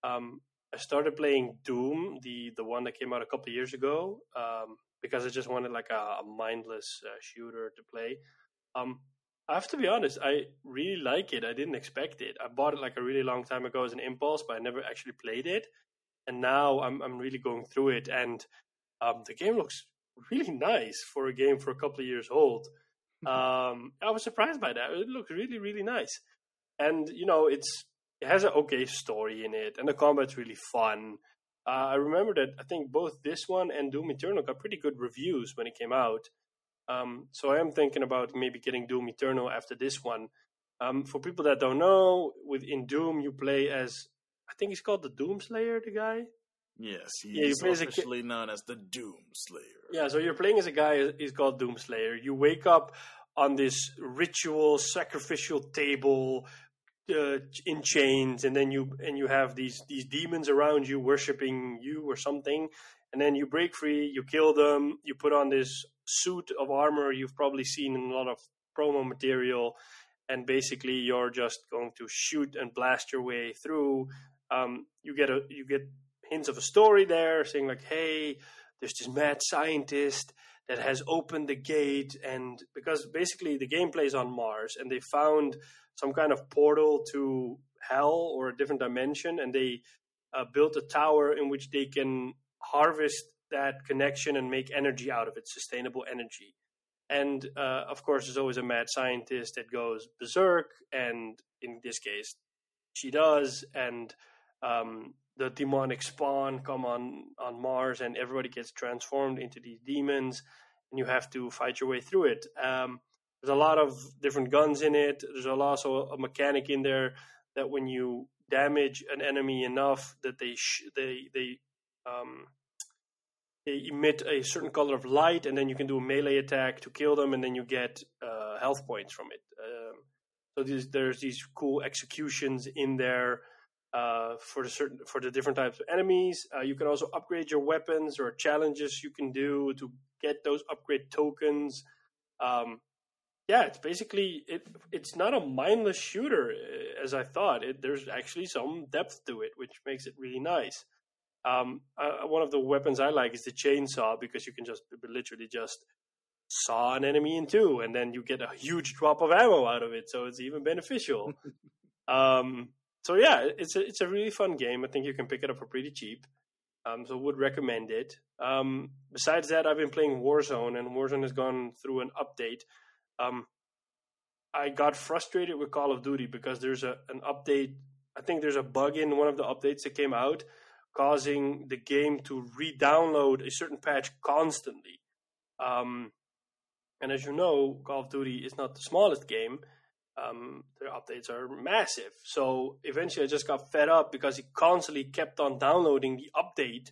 Um, I started playing Doom, the, the one that came out a couple of years ago, um, because I just wanted like a, a mindless uh, shooter to play. Um, I have to be honest, I really like it. I didn't expect it. I bought it like a really long time ago as an impulse, but I never actually played it. And now I'm I'm really going through it, and um, the game looks really nice for a game for a couple of years old. um, I was surprised by that. It looked really, really nice. And, you know, it's... It has an okay story in it, and the combat's really fun. Uh, I remember that I think both this one and Doom Eternal got pretty good reviews when it came out. Um, so I am thinking about maybe getting Doom Eternal after this one. Um, for people that don't know, within Doom you play as, I think he's called the Doomslayer, the guy? Yes, he's yeah, he officially ki- known as the Doomslayer. Yeah, so you're playing as a guy, he's called Doomslayer. You wake up on this ritual sacrificial table... Uh, in chains, and then you and you have these these demons around you worshiping you or something, and then you break free, you kill them, you put on this suit of armor you've probably seen in a lot of promo material, and basically you're just going to shoot and blast your way through. Um, you get a you get hints of a story there saying like, hey, there's this mad scientist that has opened the gate, and because basically the game plays on Mars, and they found some kind of portal to hell or a different dimension, and they uh, built a tower in which they can harvest that connection and make energy out of it, sustainable energy. And, uh, of course, there's always a mad scientist that goes berserk, and in this case, she does, and um, the demonic spawn come on, on Mars, and everybody gets transformed into these demons, and you have to fight your way through it. Um, There's a lot of different guns in it. There's also a mechanic in there that when you damage an enemy enough that they sh- they they um, they emit a certain color of light, and then you can do a melee attack to kill them, and then you get uh, health points from it. Um, so these, there's these cool executions in there uh, for the certain for the different types of enemies. Uh, you can also upgrade your weapons or challenges you can do to get those upgrade tokens. Um, Yeah, it's basically it. It's not a mindless shooter as I thought. It, there's actually some depth to it, which makes it really nice. Um, I, one of the weapons I like is the chainsaw, because you can just literally just saw an enemy in two, and then you get a huge drop of ammo out of it. So it's even beneficial. um, so yeah, it's a, it's a really fun game. I think you can pick it up for pretty cheap. Um, so would recommend it. Um, besides that, I've been playing Warzone, and Warzone has gone through an update. Um, I got frustrated with Call of Duty because there's a an update. I think there's a bug in one of the updates that came out causing the game to re-download a certain patch constantly. Um, and as you know, Call of Duty is not the smallest game. Um, their updates are massive. So eventually I just got fed up because he constantly kept on downloading the update,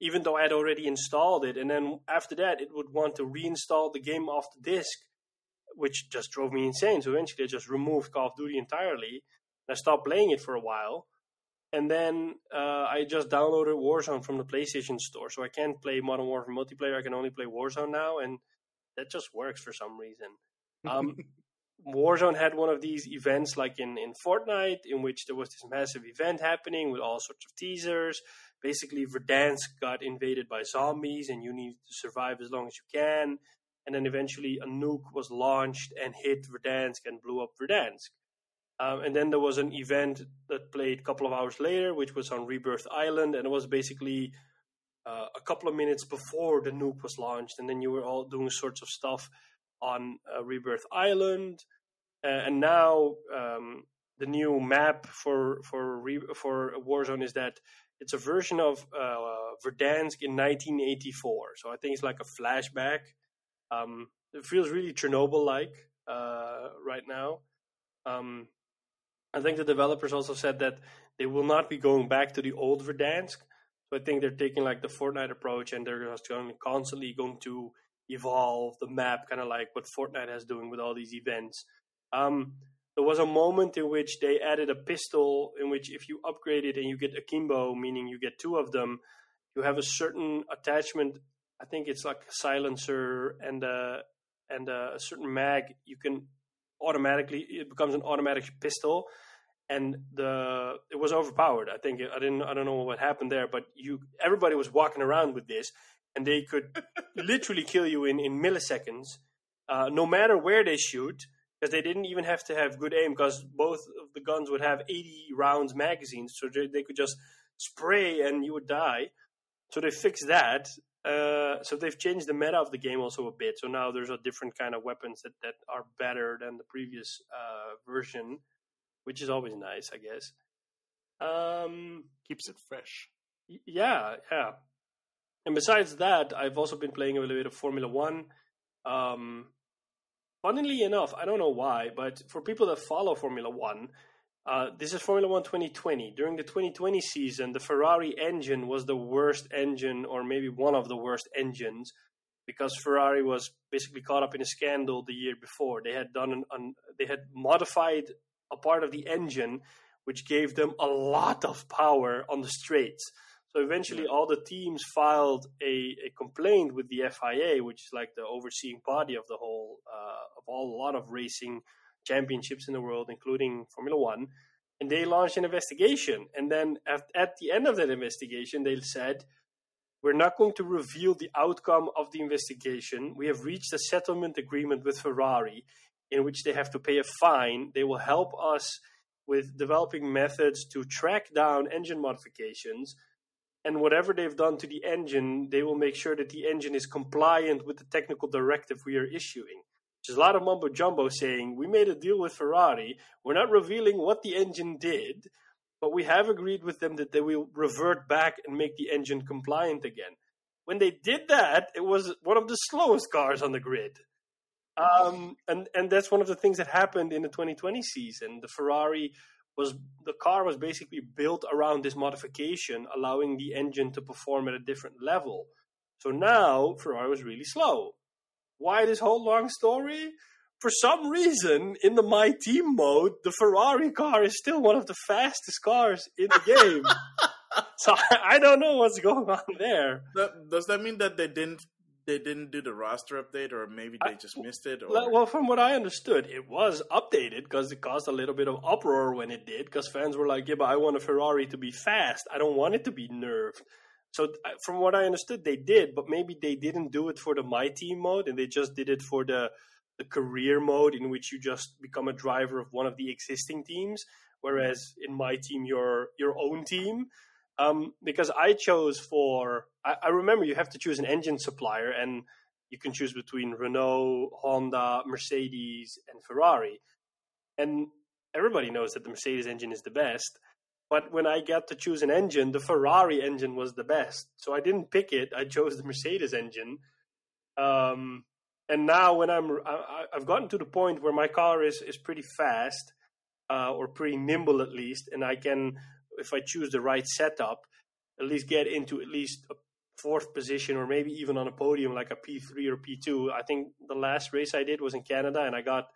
even though I had already installed it. And then after that, it would want to reinstall the game off the disk, which just drove me insane. So eventually I just removed Call of Duty entirely. I stopped playing it for a while. And then uh, I just downloaded Warzone from the PlayStation Store. So I can't play Modern Warfare multiplayer. I can only play Warzone now. And that just works for some reason. Um, Warzone had one of these events like in, in Fortnite, in which there was this massive event happening with all sorts of teasers. Basically, Verdansk got invaded by zombies and you need to survive as long as you can. And then eventually a nuke was launched and hit Verdansk and blew up Verdansk. Um, and then there was an event that played a couple of hours later, which was on Rebirth Island. And it was basically uh, a couple of minutes before the nuke was launched. And then you were all doing sorts of stuff on uh, Rebirth Island. Uh, and now um, the new map for for Re- for Warzone is that it's a version of uh, Verdansk in nineteen eighty-four. So I think it's like a flashback. Um, it feels really Chernobyl-like uh, right now. Um I think the developers also said that they will not be going back to the old Verdansk. So I think they're taking like the Fortnite approach and they're just going to constantly going to evolve the map, kind of like what Fortnite has doing with all these events. Um, there was a moment in which they added a pistol in which if you upgrade it and you get akimbo, meaning you get two of them, you have a certain attachment. I think it's like a silencer and a, and a certain mag. You can automatically, it becomes an automatic pistol, and the it was overpowered. I think I didn't. I don't know what happened there, but you everybody was walking around with this, and they could literally kill you in in milliseconds, uh, no matter where they shoot, because they didn't even have to have good aim, because both of the guns would have eighty rounds magazines, so they, they could just spray and you would die. So they fixed that. Uh, so they've changed the meta of the game also a bit. So now there's a different kind of weapons that, that are better than the previous uh, version, which is always nice, I guess. Um, Keeps it fresh. Y- yeah, yeah. And besides that, I've also been playing a little bit of Formula One. Um, funnily enough, I don't know why, but for people that follow Formula One, uh, this is Formula One twenty twenty. During the twenty twenty season, the Ferrari engine was the worst engine, or maybe one of the worst engines, because Ferrari was basically caught up in a scandal the year before. They had done an, an they had modified a part of the engine, which gave them a lot of power on the straights. So eventually all the teams filed a, a complaint with the F I A, which is like the overseeing body of the whole, uh, of all, a lot of racing championships in the world, including Formula One. And they launched an investigation. And then at, at the end of that investigation, they said, we're not going to reveal the outcome of the investigation. We have reached a settlement agreement with Ferrari in which they have to pay a fine. They will help us with developing methods to track down engine modifications. And whatever they've done to the engine, they will make sure that the engine is compliant with the technical directive we are issuing. Which is a lot of mumbo-jumbo saying, we made a deal with Ferrari, we're not revealing what the engine did, but we have agreed with them that they will revert back and make the engine compliant again. When they did that, it was one of the slowest cars on the grid. Um, and, and that's one of the things that happened in the twenty twenty season. The Ferrari was the car was basically built around this modification, allowing the engine to perform at a different level. So now Ferrari was really slow. Why this whole long story? For some reason, in the My Team mode, the Ferrari car is still one of the fastest cars in the game. So I don't know what's going on there. That, does that mean that they didn't They didn't do the roster update, or maybe they just missed it? Or... Well, from what I understood, it was updated because it caused a little bit of uproar when it did, because fans were like, yeah, but I want a Ferrari to be fast. I don't want it to be nerfed. So from what I understood, they did, but maybe they didn't do it for the My Team mode, and they just did it for the, the career mode in which you just become a driver of one of the existing teams, whereas in My Team, you're your own team. Um, because I chose for, I, I remember you have to choose an engine supplier, and you can choose between Renault, Honda, Mercedes, and Ferrari. And everybody knows that the Mercedes engine is the best. But when I got to choose an engine, the Ferrari engine was the best. So I didn't pick it. I chose the Mercedes engine. Um, and now when I'm, I, I've gotten to the point where my car is, is pretty fast uh, or pretty nimble at least. And I can, if I choose the right setup, at least get into at least a fourth position or maybe even on a podium like a P three or P two. I think the last race I did was in Canada and I got,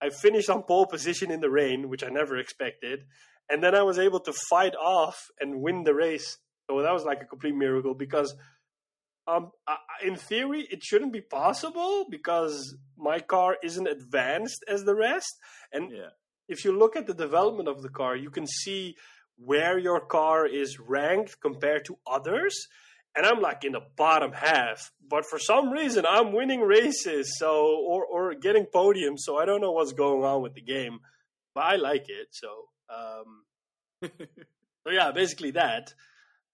I finished on pole position in the rain, which I never expected. And then I was able to fight off and win the race. So that was like a complete miracle because um, I, in theory, it shouldn't be possible because my car isn't advanced as the rest. And yeah. if you look at the development of the car, you can see where your car is ranked compared to others. And I'm like in the bottom half, but for some reason I'm winning races so or, or getting podiums. So I don't know what's going on with the game, but I like it. So, um, so yeah, basically that.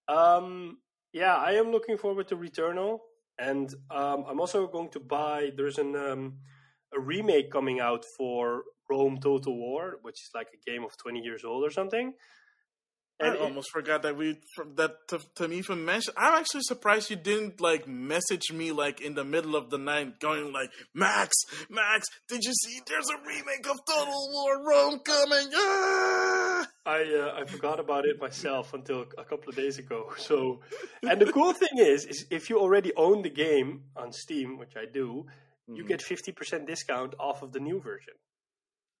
Um, yeah, I am looking forward to Returnal, and um, I'm also going to buy. There's an um, a remake coming out for Rome Total War, which is like a game of twenty years old or something. And I almost it, forgot that we that to, to me even mentioned. I'm actually surprised you didn't like message me like in the middle of the night, going like, "Max, Max, did you see? There's a remake of Total War Rome coming!" Ah! I uh, I forgot about it myself until a couple of days ago. So, and the cool thing is, is if you already own the game on Steam, which I do, mm-hmm. you get fifty percent discount off of the new version.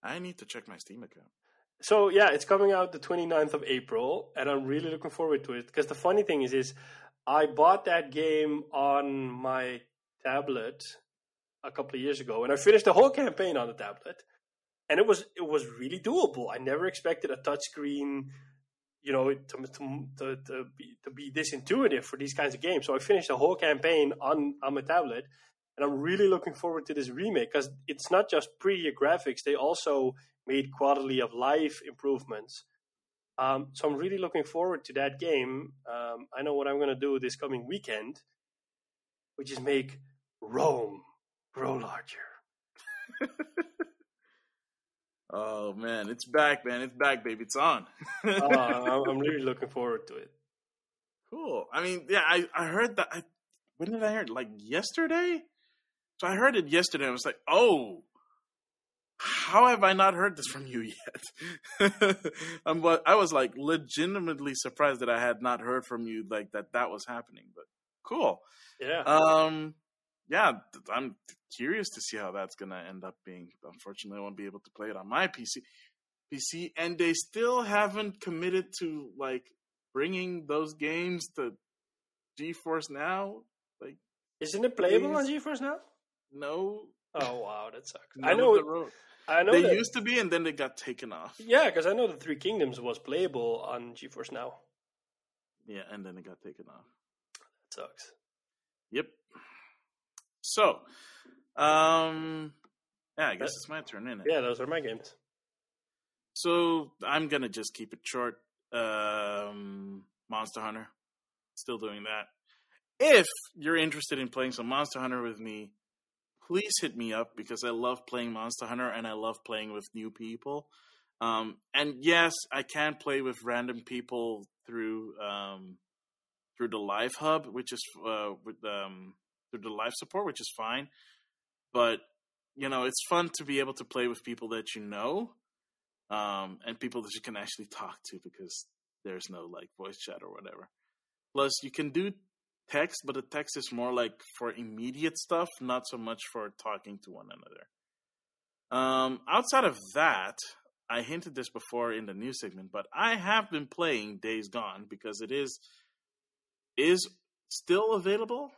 I need to check my Steam account. So, yeah, it's coming out the twenty-ninth of April, and I'm really looking forward to it. Because the funny thing is, is I bought that game on my tablet a couple of years ago, and I finished the whole campaign on the tablet. And it was it was really doable. I never expected a touchscreen, you know, to, to, to, to, be, to be this intuitive for these kinds of games. So I finished the whole campaign on, on my tablet, and I'm really looking forward to this remake. Because it's not just prettier graphics, they also made quality of life improvements. Um, so I'm really looking forward to that game. Um, I know what I'm going to do this coming weekend, which is make Rome grow larger. Oh, man. It's back, man. It's back, baby. It's on. uh, I'm really looking forward to it. Cool. I mean, yeah, I, I heard that. I, when did I hear it? Like yesterday? So I heard it yesterday. I was like, oh. How have I not heard this from you yet? I'm, I was like legitimately surprised that I had not heard from you like that that was happening. But cool, yeah, um, yeah. I'm curious to see how that's gonna end up being. Unfortunately, I won't be able to play it on my P C, P C, and they still haven't committed to like bringing those games to GeForce Now. Like, isn't it playable on GeForce Now? No. Oh wow, that sucks. None I know. The road. I know they that, used to be, and then they got taken off. Yeah, because I know the Three Kingdoms was playable on GeForce Now. Yeah, and then it got taken off. That sucks. Yep. So, um, yeah, I guess That's, it's my turn, isn't it? Yeah, those are my games. So I'm gonna just keep it short. Um, Monster Hunter, still doing that. If you're interested in playing some Monster Hunter with me, please hit me up because I love playing Monster Hunter and I love playing with new people. Um, and yes, I can play with random people through um, through the live hub, which is uh, with um, through the live support, which is fine. But you know, it's fun to be able to play with people that you know um, and people that you can actually talk to because there's no like voice chat or whatever. Plus, you can do text, but the text is more like for immediate stuff, not so much for talking to one another. Um, outside of that, I hinted this before in the news segment, but I have been playing Days Gone because it is is still available.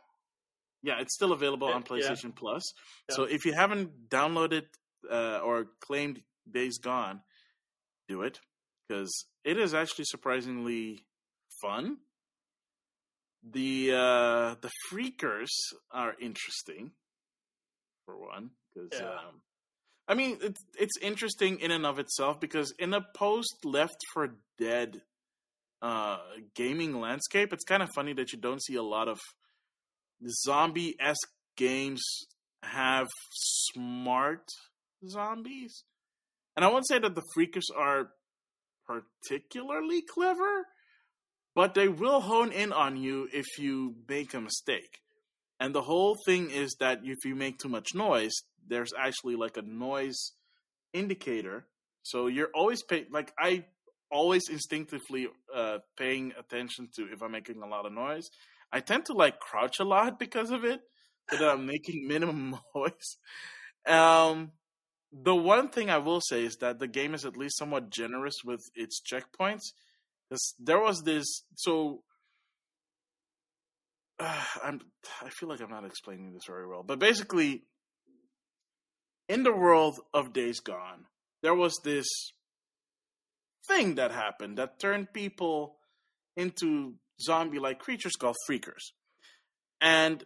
Yeah, it's still available on PlayStation yeah. Plus. Yeah. So if you haven't downloaded uh, or claimed Days Gone, do it because it is actually surprisingly fun. The uh, the Freakers are interesting, for one, because yeah. um, I mean it's it's interesting in and of itself because in a post Left four Dead uh, gaming landscape, it's kind of funny that you don't see a lot of zombie-esque games have smart zombies. And I won't say that the Freakers are particularly clever, but they will hone in on you if you make a mistake. And the whole thing is that if you make too much noise, there's actually like a noise indicator. So you're always pay- like I always instinctively uh, paying attention to if I'm making a lot of noise. I tend to like crouch a lot because of it, so that I'm making minimum noise. Um, the one thing I will say is that the game is at least somewhat generous with its checkpoints. There was this, so uh, I'm, I feel like I'm not explaining this very well, but basically, in the world of Days Gone, there was this thing that happened that turned people into zombie-like creatures called Freakers. And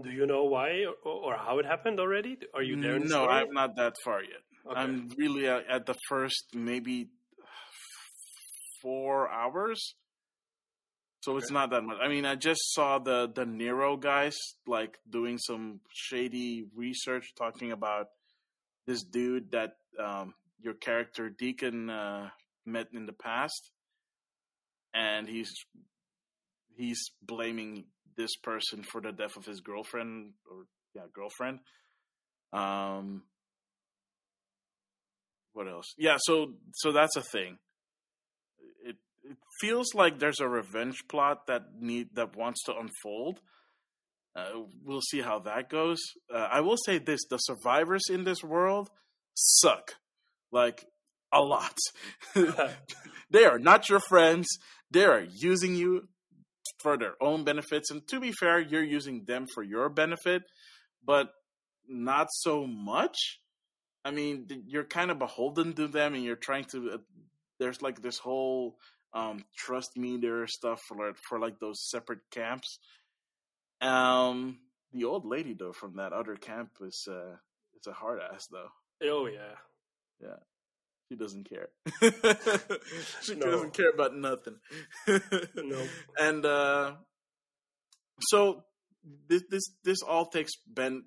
do you know why or, or how it happened already? Are you there? In the no, story? I'm not that far yet. Okay. I'm really at the first maybe four hours, so okay. It's not that much. I mean, I just saw the the Nero guys like doing some shady research, talking about this dude that um, your character Deacon uh, met in the past, and he's he's blaming this person for the death of his girlfriend or yeah, girlfriend. Um, what else? Yeah, so so that's a thing. It it feels like there's a revenge plot that need that wants to unfold. Uh, we'll see how that goes. Uh, I will say this: the survivors in this world suck, like a lot. They are not your friends. They are using you for their own benefits, and to be fair, you're using them for your benefit, but not so much. I mean, you're kind of beholden to them, and you're trying to. Uh, there's like this whole um, trust meter stuff for for like those separate camps. Um, the old lady though from that other camp is uh, it's a hard ass though. Oh yeah, yeah. She doesn't care. she no. doesn't care about nothing. no. And uh, so this this this all takes ben,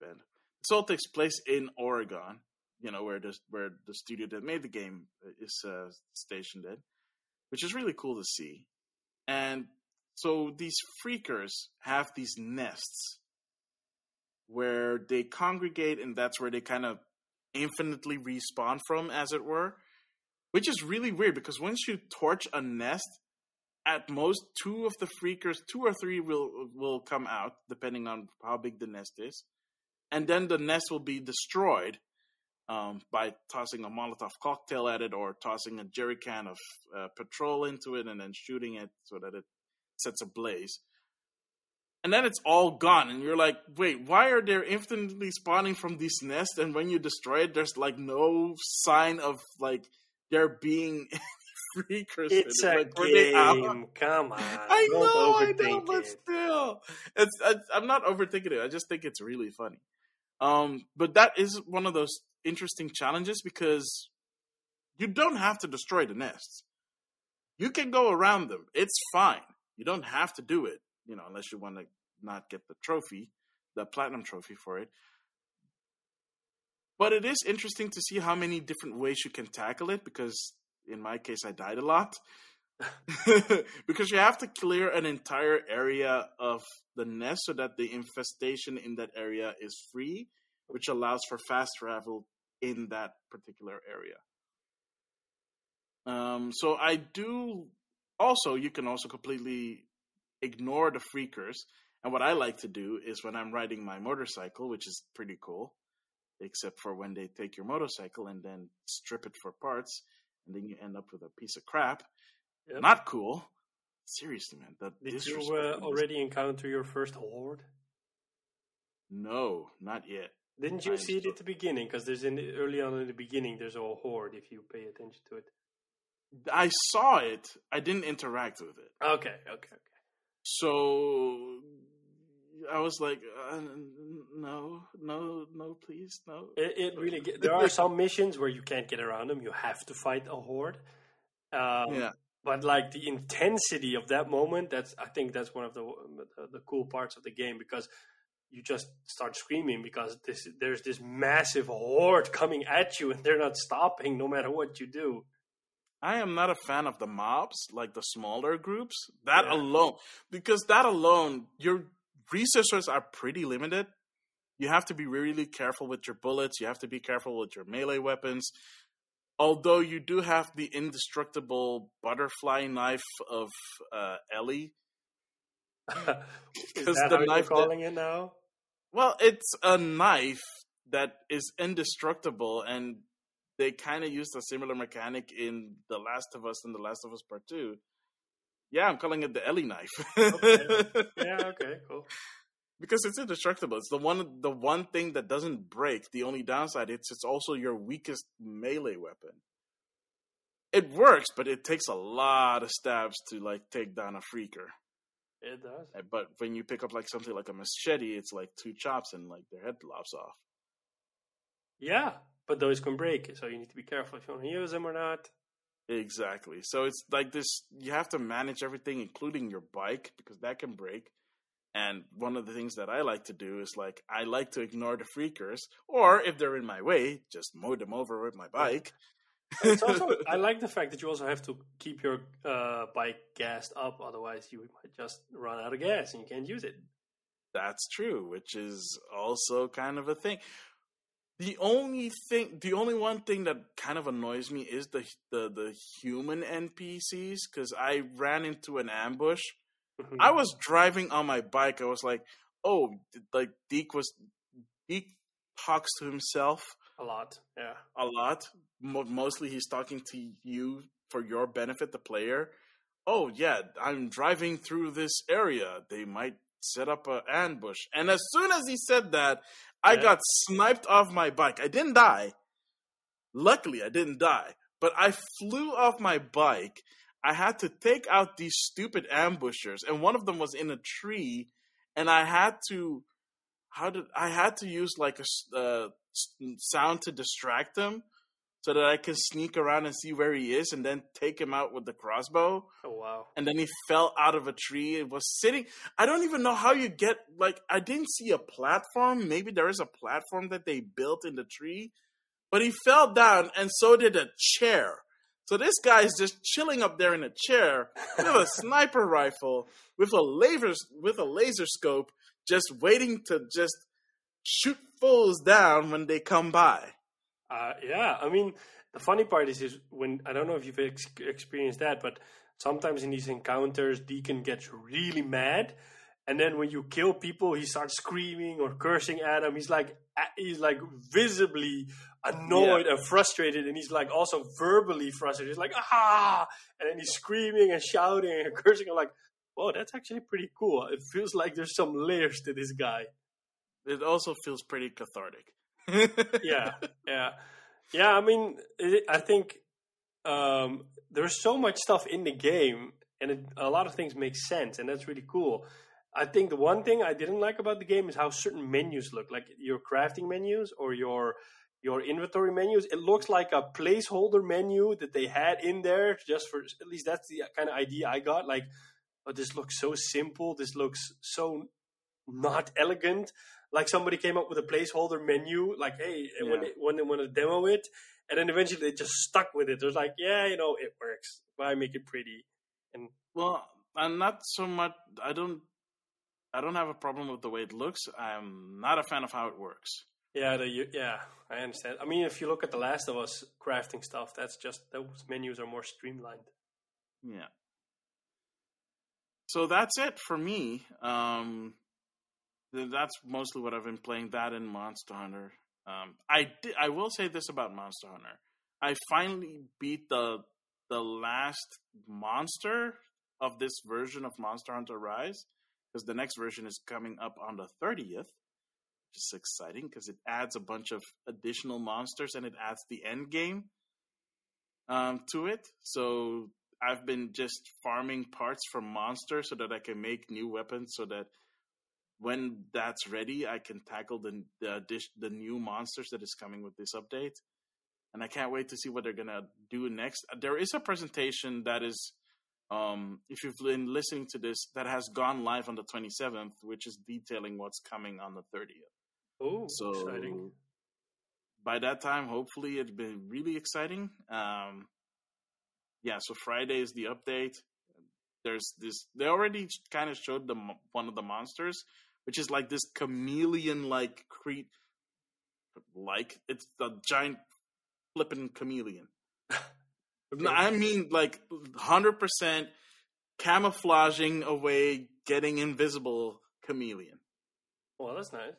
ben this all takes place in Oregon, you know, where the where the studio that made the game is uh, stationed in, which is really cool to see. And so these Freakers have these nests where they congregate, and that's where they kind of infinitely respawn from, as it were, which is really weird because once you torch a nest, at most two of the Freakers, two or three will will come out, depending on how big the nest is, and then the nest will be destroyed um, by tossing a Molotov cocktail at it or tossing a jerry can of uh, petrol into it and then shooting it so that it sets ablaze. And then it's all gone, and you're like, wait, why are they infinitely spawning from these nests? And when you destroy it, there's like no sign of like there being any Freakers. It's in it. A like, game. Out? Come on. I don't know, I know, but still, it's I, I'm not overthinking it. I just think it's really funny. Um, but that is one of those interesting challenges because you don't have to destroy the nests. You can go around them. It's fine. You don't have to do it. You know, unless you want to not get the trophy, the platinum trophy for it. But it is interesting to see how many different ways you can tackle it because, in my case, I died a lot. Because you have to clear an entire area of the nest so that the infestation in that area is free, which allows for fast travel in that particular area. Um, so I do... Also, you can also completely... ignore the Freakers, and what I like to do is when I'm riding my motorcycle, which is pretty cool, except for when they take your motorcycle and then strip it for parts, and then you end up with a piece of crap. Yep. Not cool. Seriously, man. That Did you uh, already encounter your first horde? No, not yet. Didn't you I see it at the beginning? Because there's in the, early on in the beginning, there's a horde if you pay attention to it. I saw it. I didn't interact with it. Okay, okay. So I was like, uh, no, no, no, please, no. It, it really get, there are some missions where you can't get around them. You have to fight a horde. Um, yeah. But like the intensity of that moment, that's I think that's one of the the, the cool parts of the game because you just start screaming because this, there's this massive horde coming at you and they're not stopping no matter what you do. I am not a fan of the mobs, like the smaller groups. That yeah. alone, because that alone, your resources are pretty limited. You have to be really careful with your bullets. You have to be careful with your melee weapons. Although you do have the indestructible butterfly knife of uh, Ellie. Is that the how knife you're calling that, it now? Well, it's a knife that is indestructible, and they kind of used a similar mechanic in The Last of Us and The Last of Us Part two. Yeah, I'm calling it the Ellie knife. Okay. Yeah, okay, cool. Because it's indestructible. It's the one the one thing that doesn't break. The only downside, it's it's also your weakest melee weapon. It works, but it takes a lot of stabs to like take down a freaker. It does. But when you pick up like something like a machete, it's like two chops and like their head lops off. Yeah, but those can break, so you need to be careful if you want to use them or not. Exactly. So it's like this, you have to manage everything, including your bike, because that can break. And one of the things that I like to do is like, I like to ignore the freakers, or if they're in my way, just mow them over with my bike. It's also, I like the fact that you also have to keep your uh, bike gassed up, otherwise you might just run out of gas and you can't use it. That's true, which is also kind of a thing. The only thing, the only one thing that kind of annoys me is the the, the human N P Cs, because I ran into an ambush. Mm-hmm. I was driving on my bike. I was like, oh, like Deke was, Deke talks to himself. A lot, yeah. A lot. Mostly he's talking to you for your benefit, the player. Oh, yeah, I'm driving through this area. They might set up an ambush. And as soon as he said that, I yeah. got sniped off my bike. I didn't die. Luckily, I didn't die. But I flew off my bike. I had to take out these stupid ambushers. And one of them was in a tree. And I had to... How did I had to use like a uh, sound to distract him, so that I can sneak around and see where he is, and then take him out with the crossbow. Oh wow! And then he fell out of a tree. It was sitting. I don't even know how you get. Like I didn't see a platform. Maybe there is a platform that they built in the tree, but he fell down, and so did a chair. So this guy is just chilling up there in a chair with a sniper rifle, with a laser with a laser scope. Just waiting to just shoot fools down when they come by. Uh, yeah, I mean, the funny part is, is when, I don't know if you've ex- experienced that, but sometimes in these encounters, Deacon gets really mad. And then when you kill people, he starts screaming or cursing at him. He's like, he's like visibly annoyed yeah. and frustrated. And he's like also verbally frustrated. He's like, ah, and then he's screaming and shouting and cursing. I'm like, oh, that's actually pretty cool. It feels like there's some layers to this guy. It also feels pretty cathartic. yeah, yeah. Yeah, I mean, it, I think um, there's so much stuff in the game, and it, a lot of things make sense, and that's really cool. I think the one thing I didn't like about the game is how certain menus look, like your crafting menus or your your inventory menus. It looks like a placeholder menu that they had in there just for, at least that's the kind of idea I got, like, oh, this looks so simple. This looks so not elegant. Like somebody came up with a placeholder menu. Like, hey, yeah. when, they, when they want to demo it. And then eventually they just stuck with it. They're like, yeah, you know, it works. Why make it pretty? And well, I'm not so much. I don't I don't have a problem with the way it looks. I'm not a fan of how it works. Yeah, the, yeah, I understand. I mean, if you look at The Last of Us crafting stuff, that's just, those menus are more streamlined. Yeah. So that's it for me. Um, that's mostly what I've been playing, that and Monster Hunter. Um, I, di- I will say this about Monster Hunter. I finally beat the the last monster of this version of Monster Hunter Rise, because the next version is coming up on the thirtieth, which is exciting because it adds a bunch of additional monsters and it adds the end game um, to it. So I've been just farming parts from monsters so that I can make new weapons, so that when that's ready, I can tackle the the, dish, the new monsters that is coming with this update. And I can't wait to see what they're going to do next. There is a presentation that is um, if you've been listening to this, that has gone live on the twenty-seventh, which is detailing what's coming on the thirtieth. Oh, so exciting. By that time, hopefully, it'd been really exciting. Um, yeah, so Friday is the update. There's this. They already kind of showed the one of the monsters, which is like this chameleon-like creature. Like it's the giant flipping chameleon. Okay. I mean, like one hundred percent camouflaging away, getting invisible chameleon. Well, that's nice.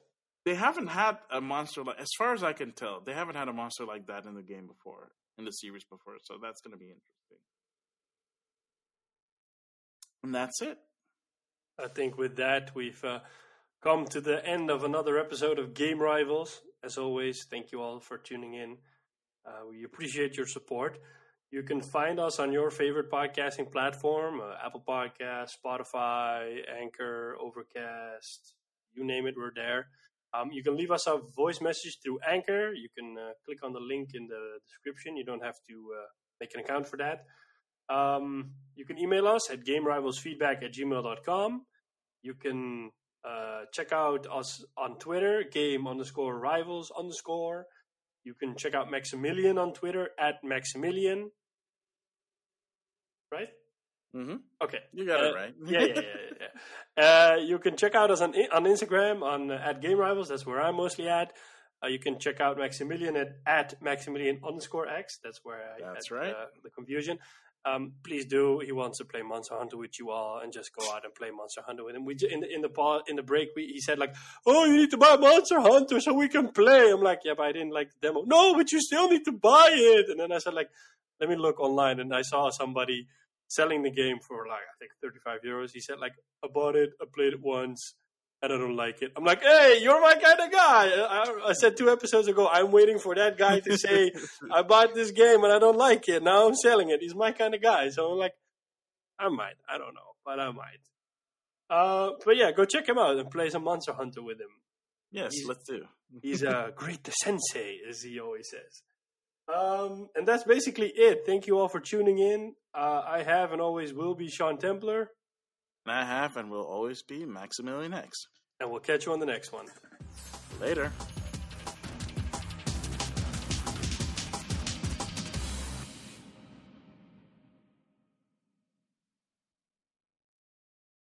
They haven't had a monster like, as far as I can tell, they haven't had a monster like that in the game before, in the series before. So that's going to be interesting. And that's it. I think with that, we've uh, come to the end of another episode of Game Rivals. As always, thank you all for tuning in. Uh, we appreciate your support. You can find us on your favorite podcasting platform, uh, Apple Podcasts, Spotify, Anchor, Overcast, you name it, we're there. Um, you can leave us a voice message through Anchor. You can uh, click on the link in the description. You don't have to uh, make an account for that. Um, you can email us at gamerivalsfeedback at gmail dot com. You can uh, check out us on Twitter, game underscore rivals underscore. You can check out Maximilian on Twitter, at Maximilian. Right? Mm-hmm. Okay. You got uh, it right. yeah, yeah, yeah, yeah. Uh, you can check out us on on Instagram, on uh, at Game Rivals. That's where I'm mostly at. Uh, you can check out Maximilian at, at Maximilian underscore X. That's where I That's had right. uh, the confusion. Um, please do. He wants to play Monster Hunter with you all, and just go out and play Monster Hunter with him. We in the in the pa- in the break, we, he said like, "Oh, you need to buy Monster Hunter so we can play." I'm like, "Yeah, but I didn't like the demo." No, but you still need to buy it. And then I said like, "Let me look online," and I saw somebody selling the game for like I think thirty-five euros. He said like, "I bought it. I played it once, and I don't like it." I'm like, "Hey, you're my kind of guy." I, I said two episodes ago, I'm waiting for that guy to say, "I bought this game and I don't like it. Now I'm selling it." He's my kind of guy. So I'm like, I might. I don't know, but I might. Uh, but yeah, go check him out and play some Monster Hunter with him. Yes, he's, let's do. He's a great sensei, as he always says. Um, and that's basically it. Thank you all for tuning in. Uh, I have and always will be Sean Templar. And I have and will always be Maximilian X. And we'll catch you on the next one. Later.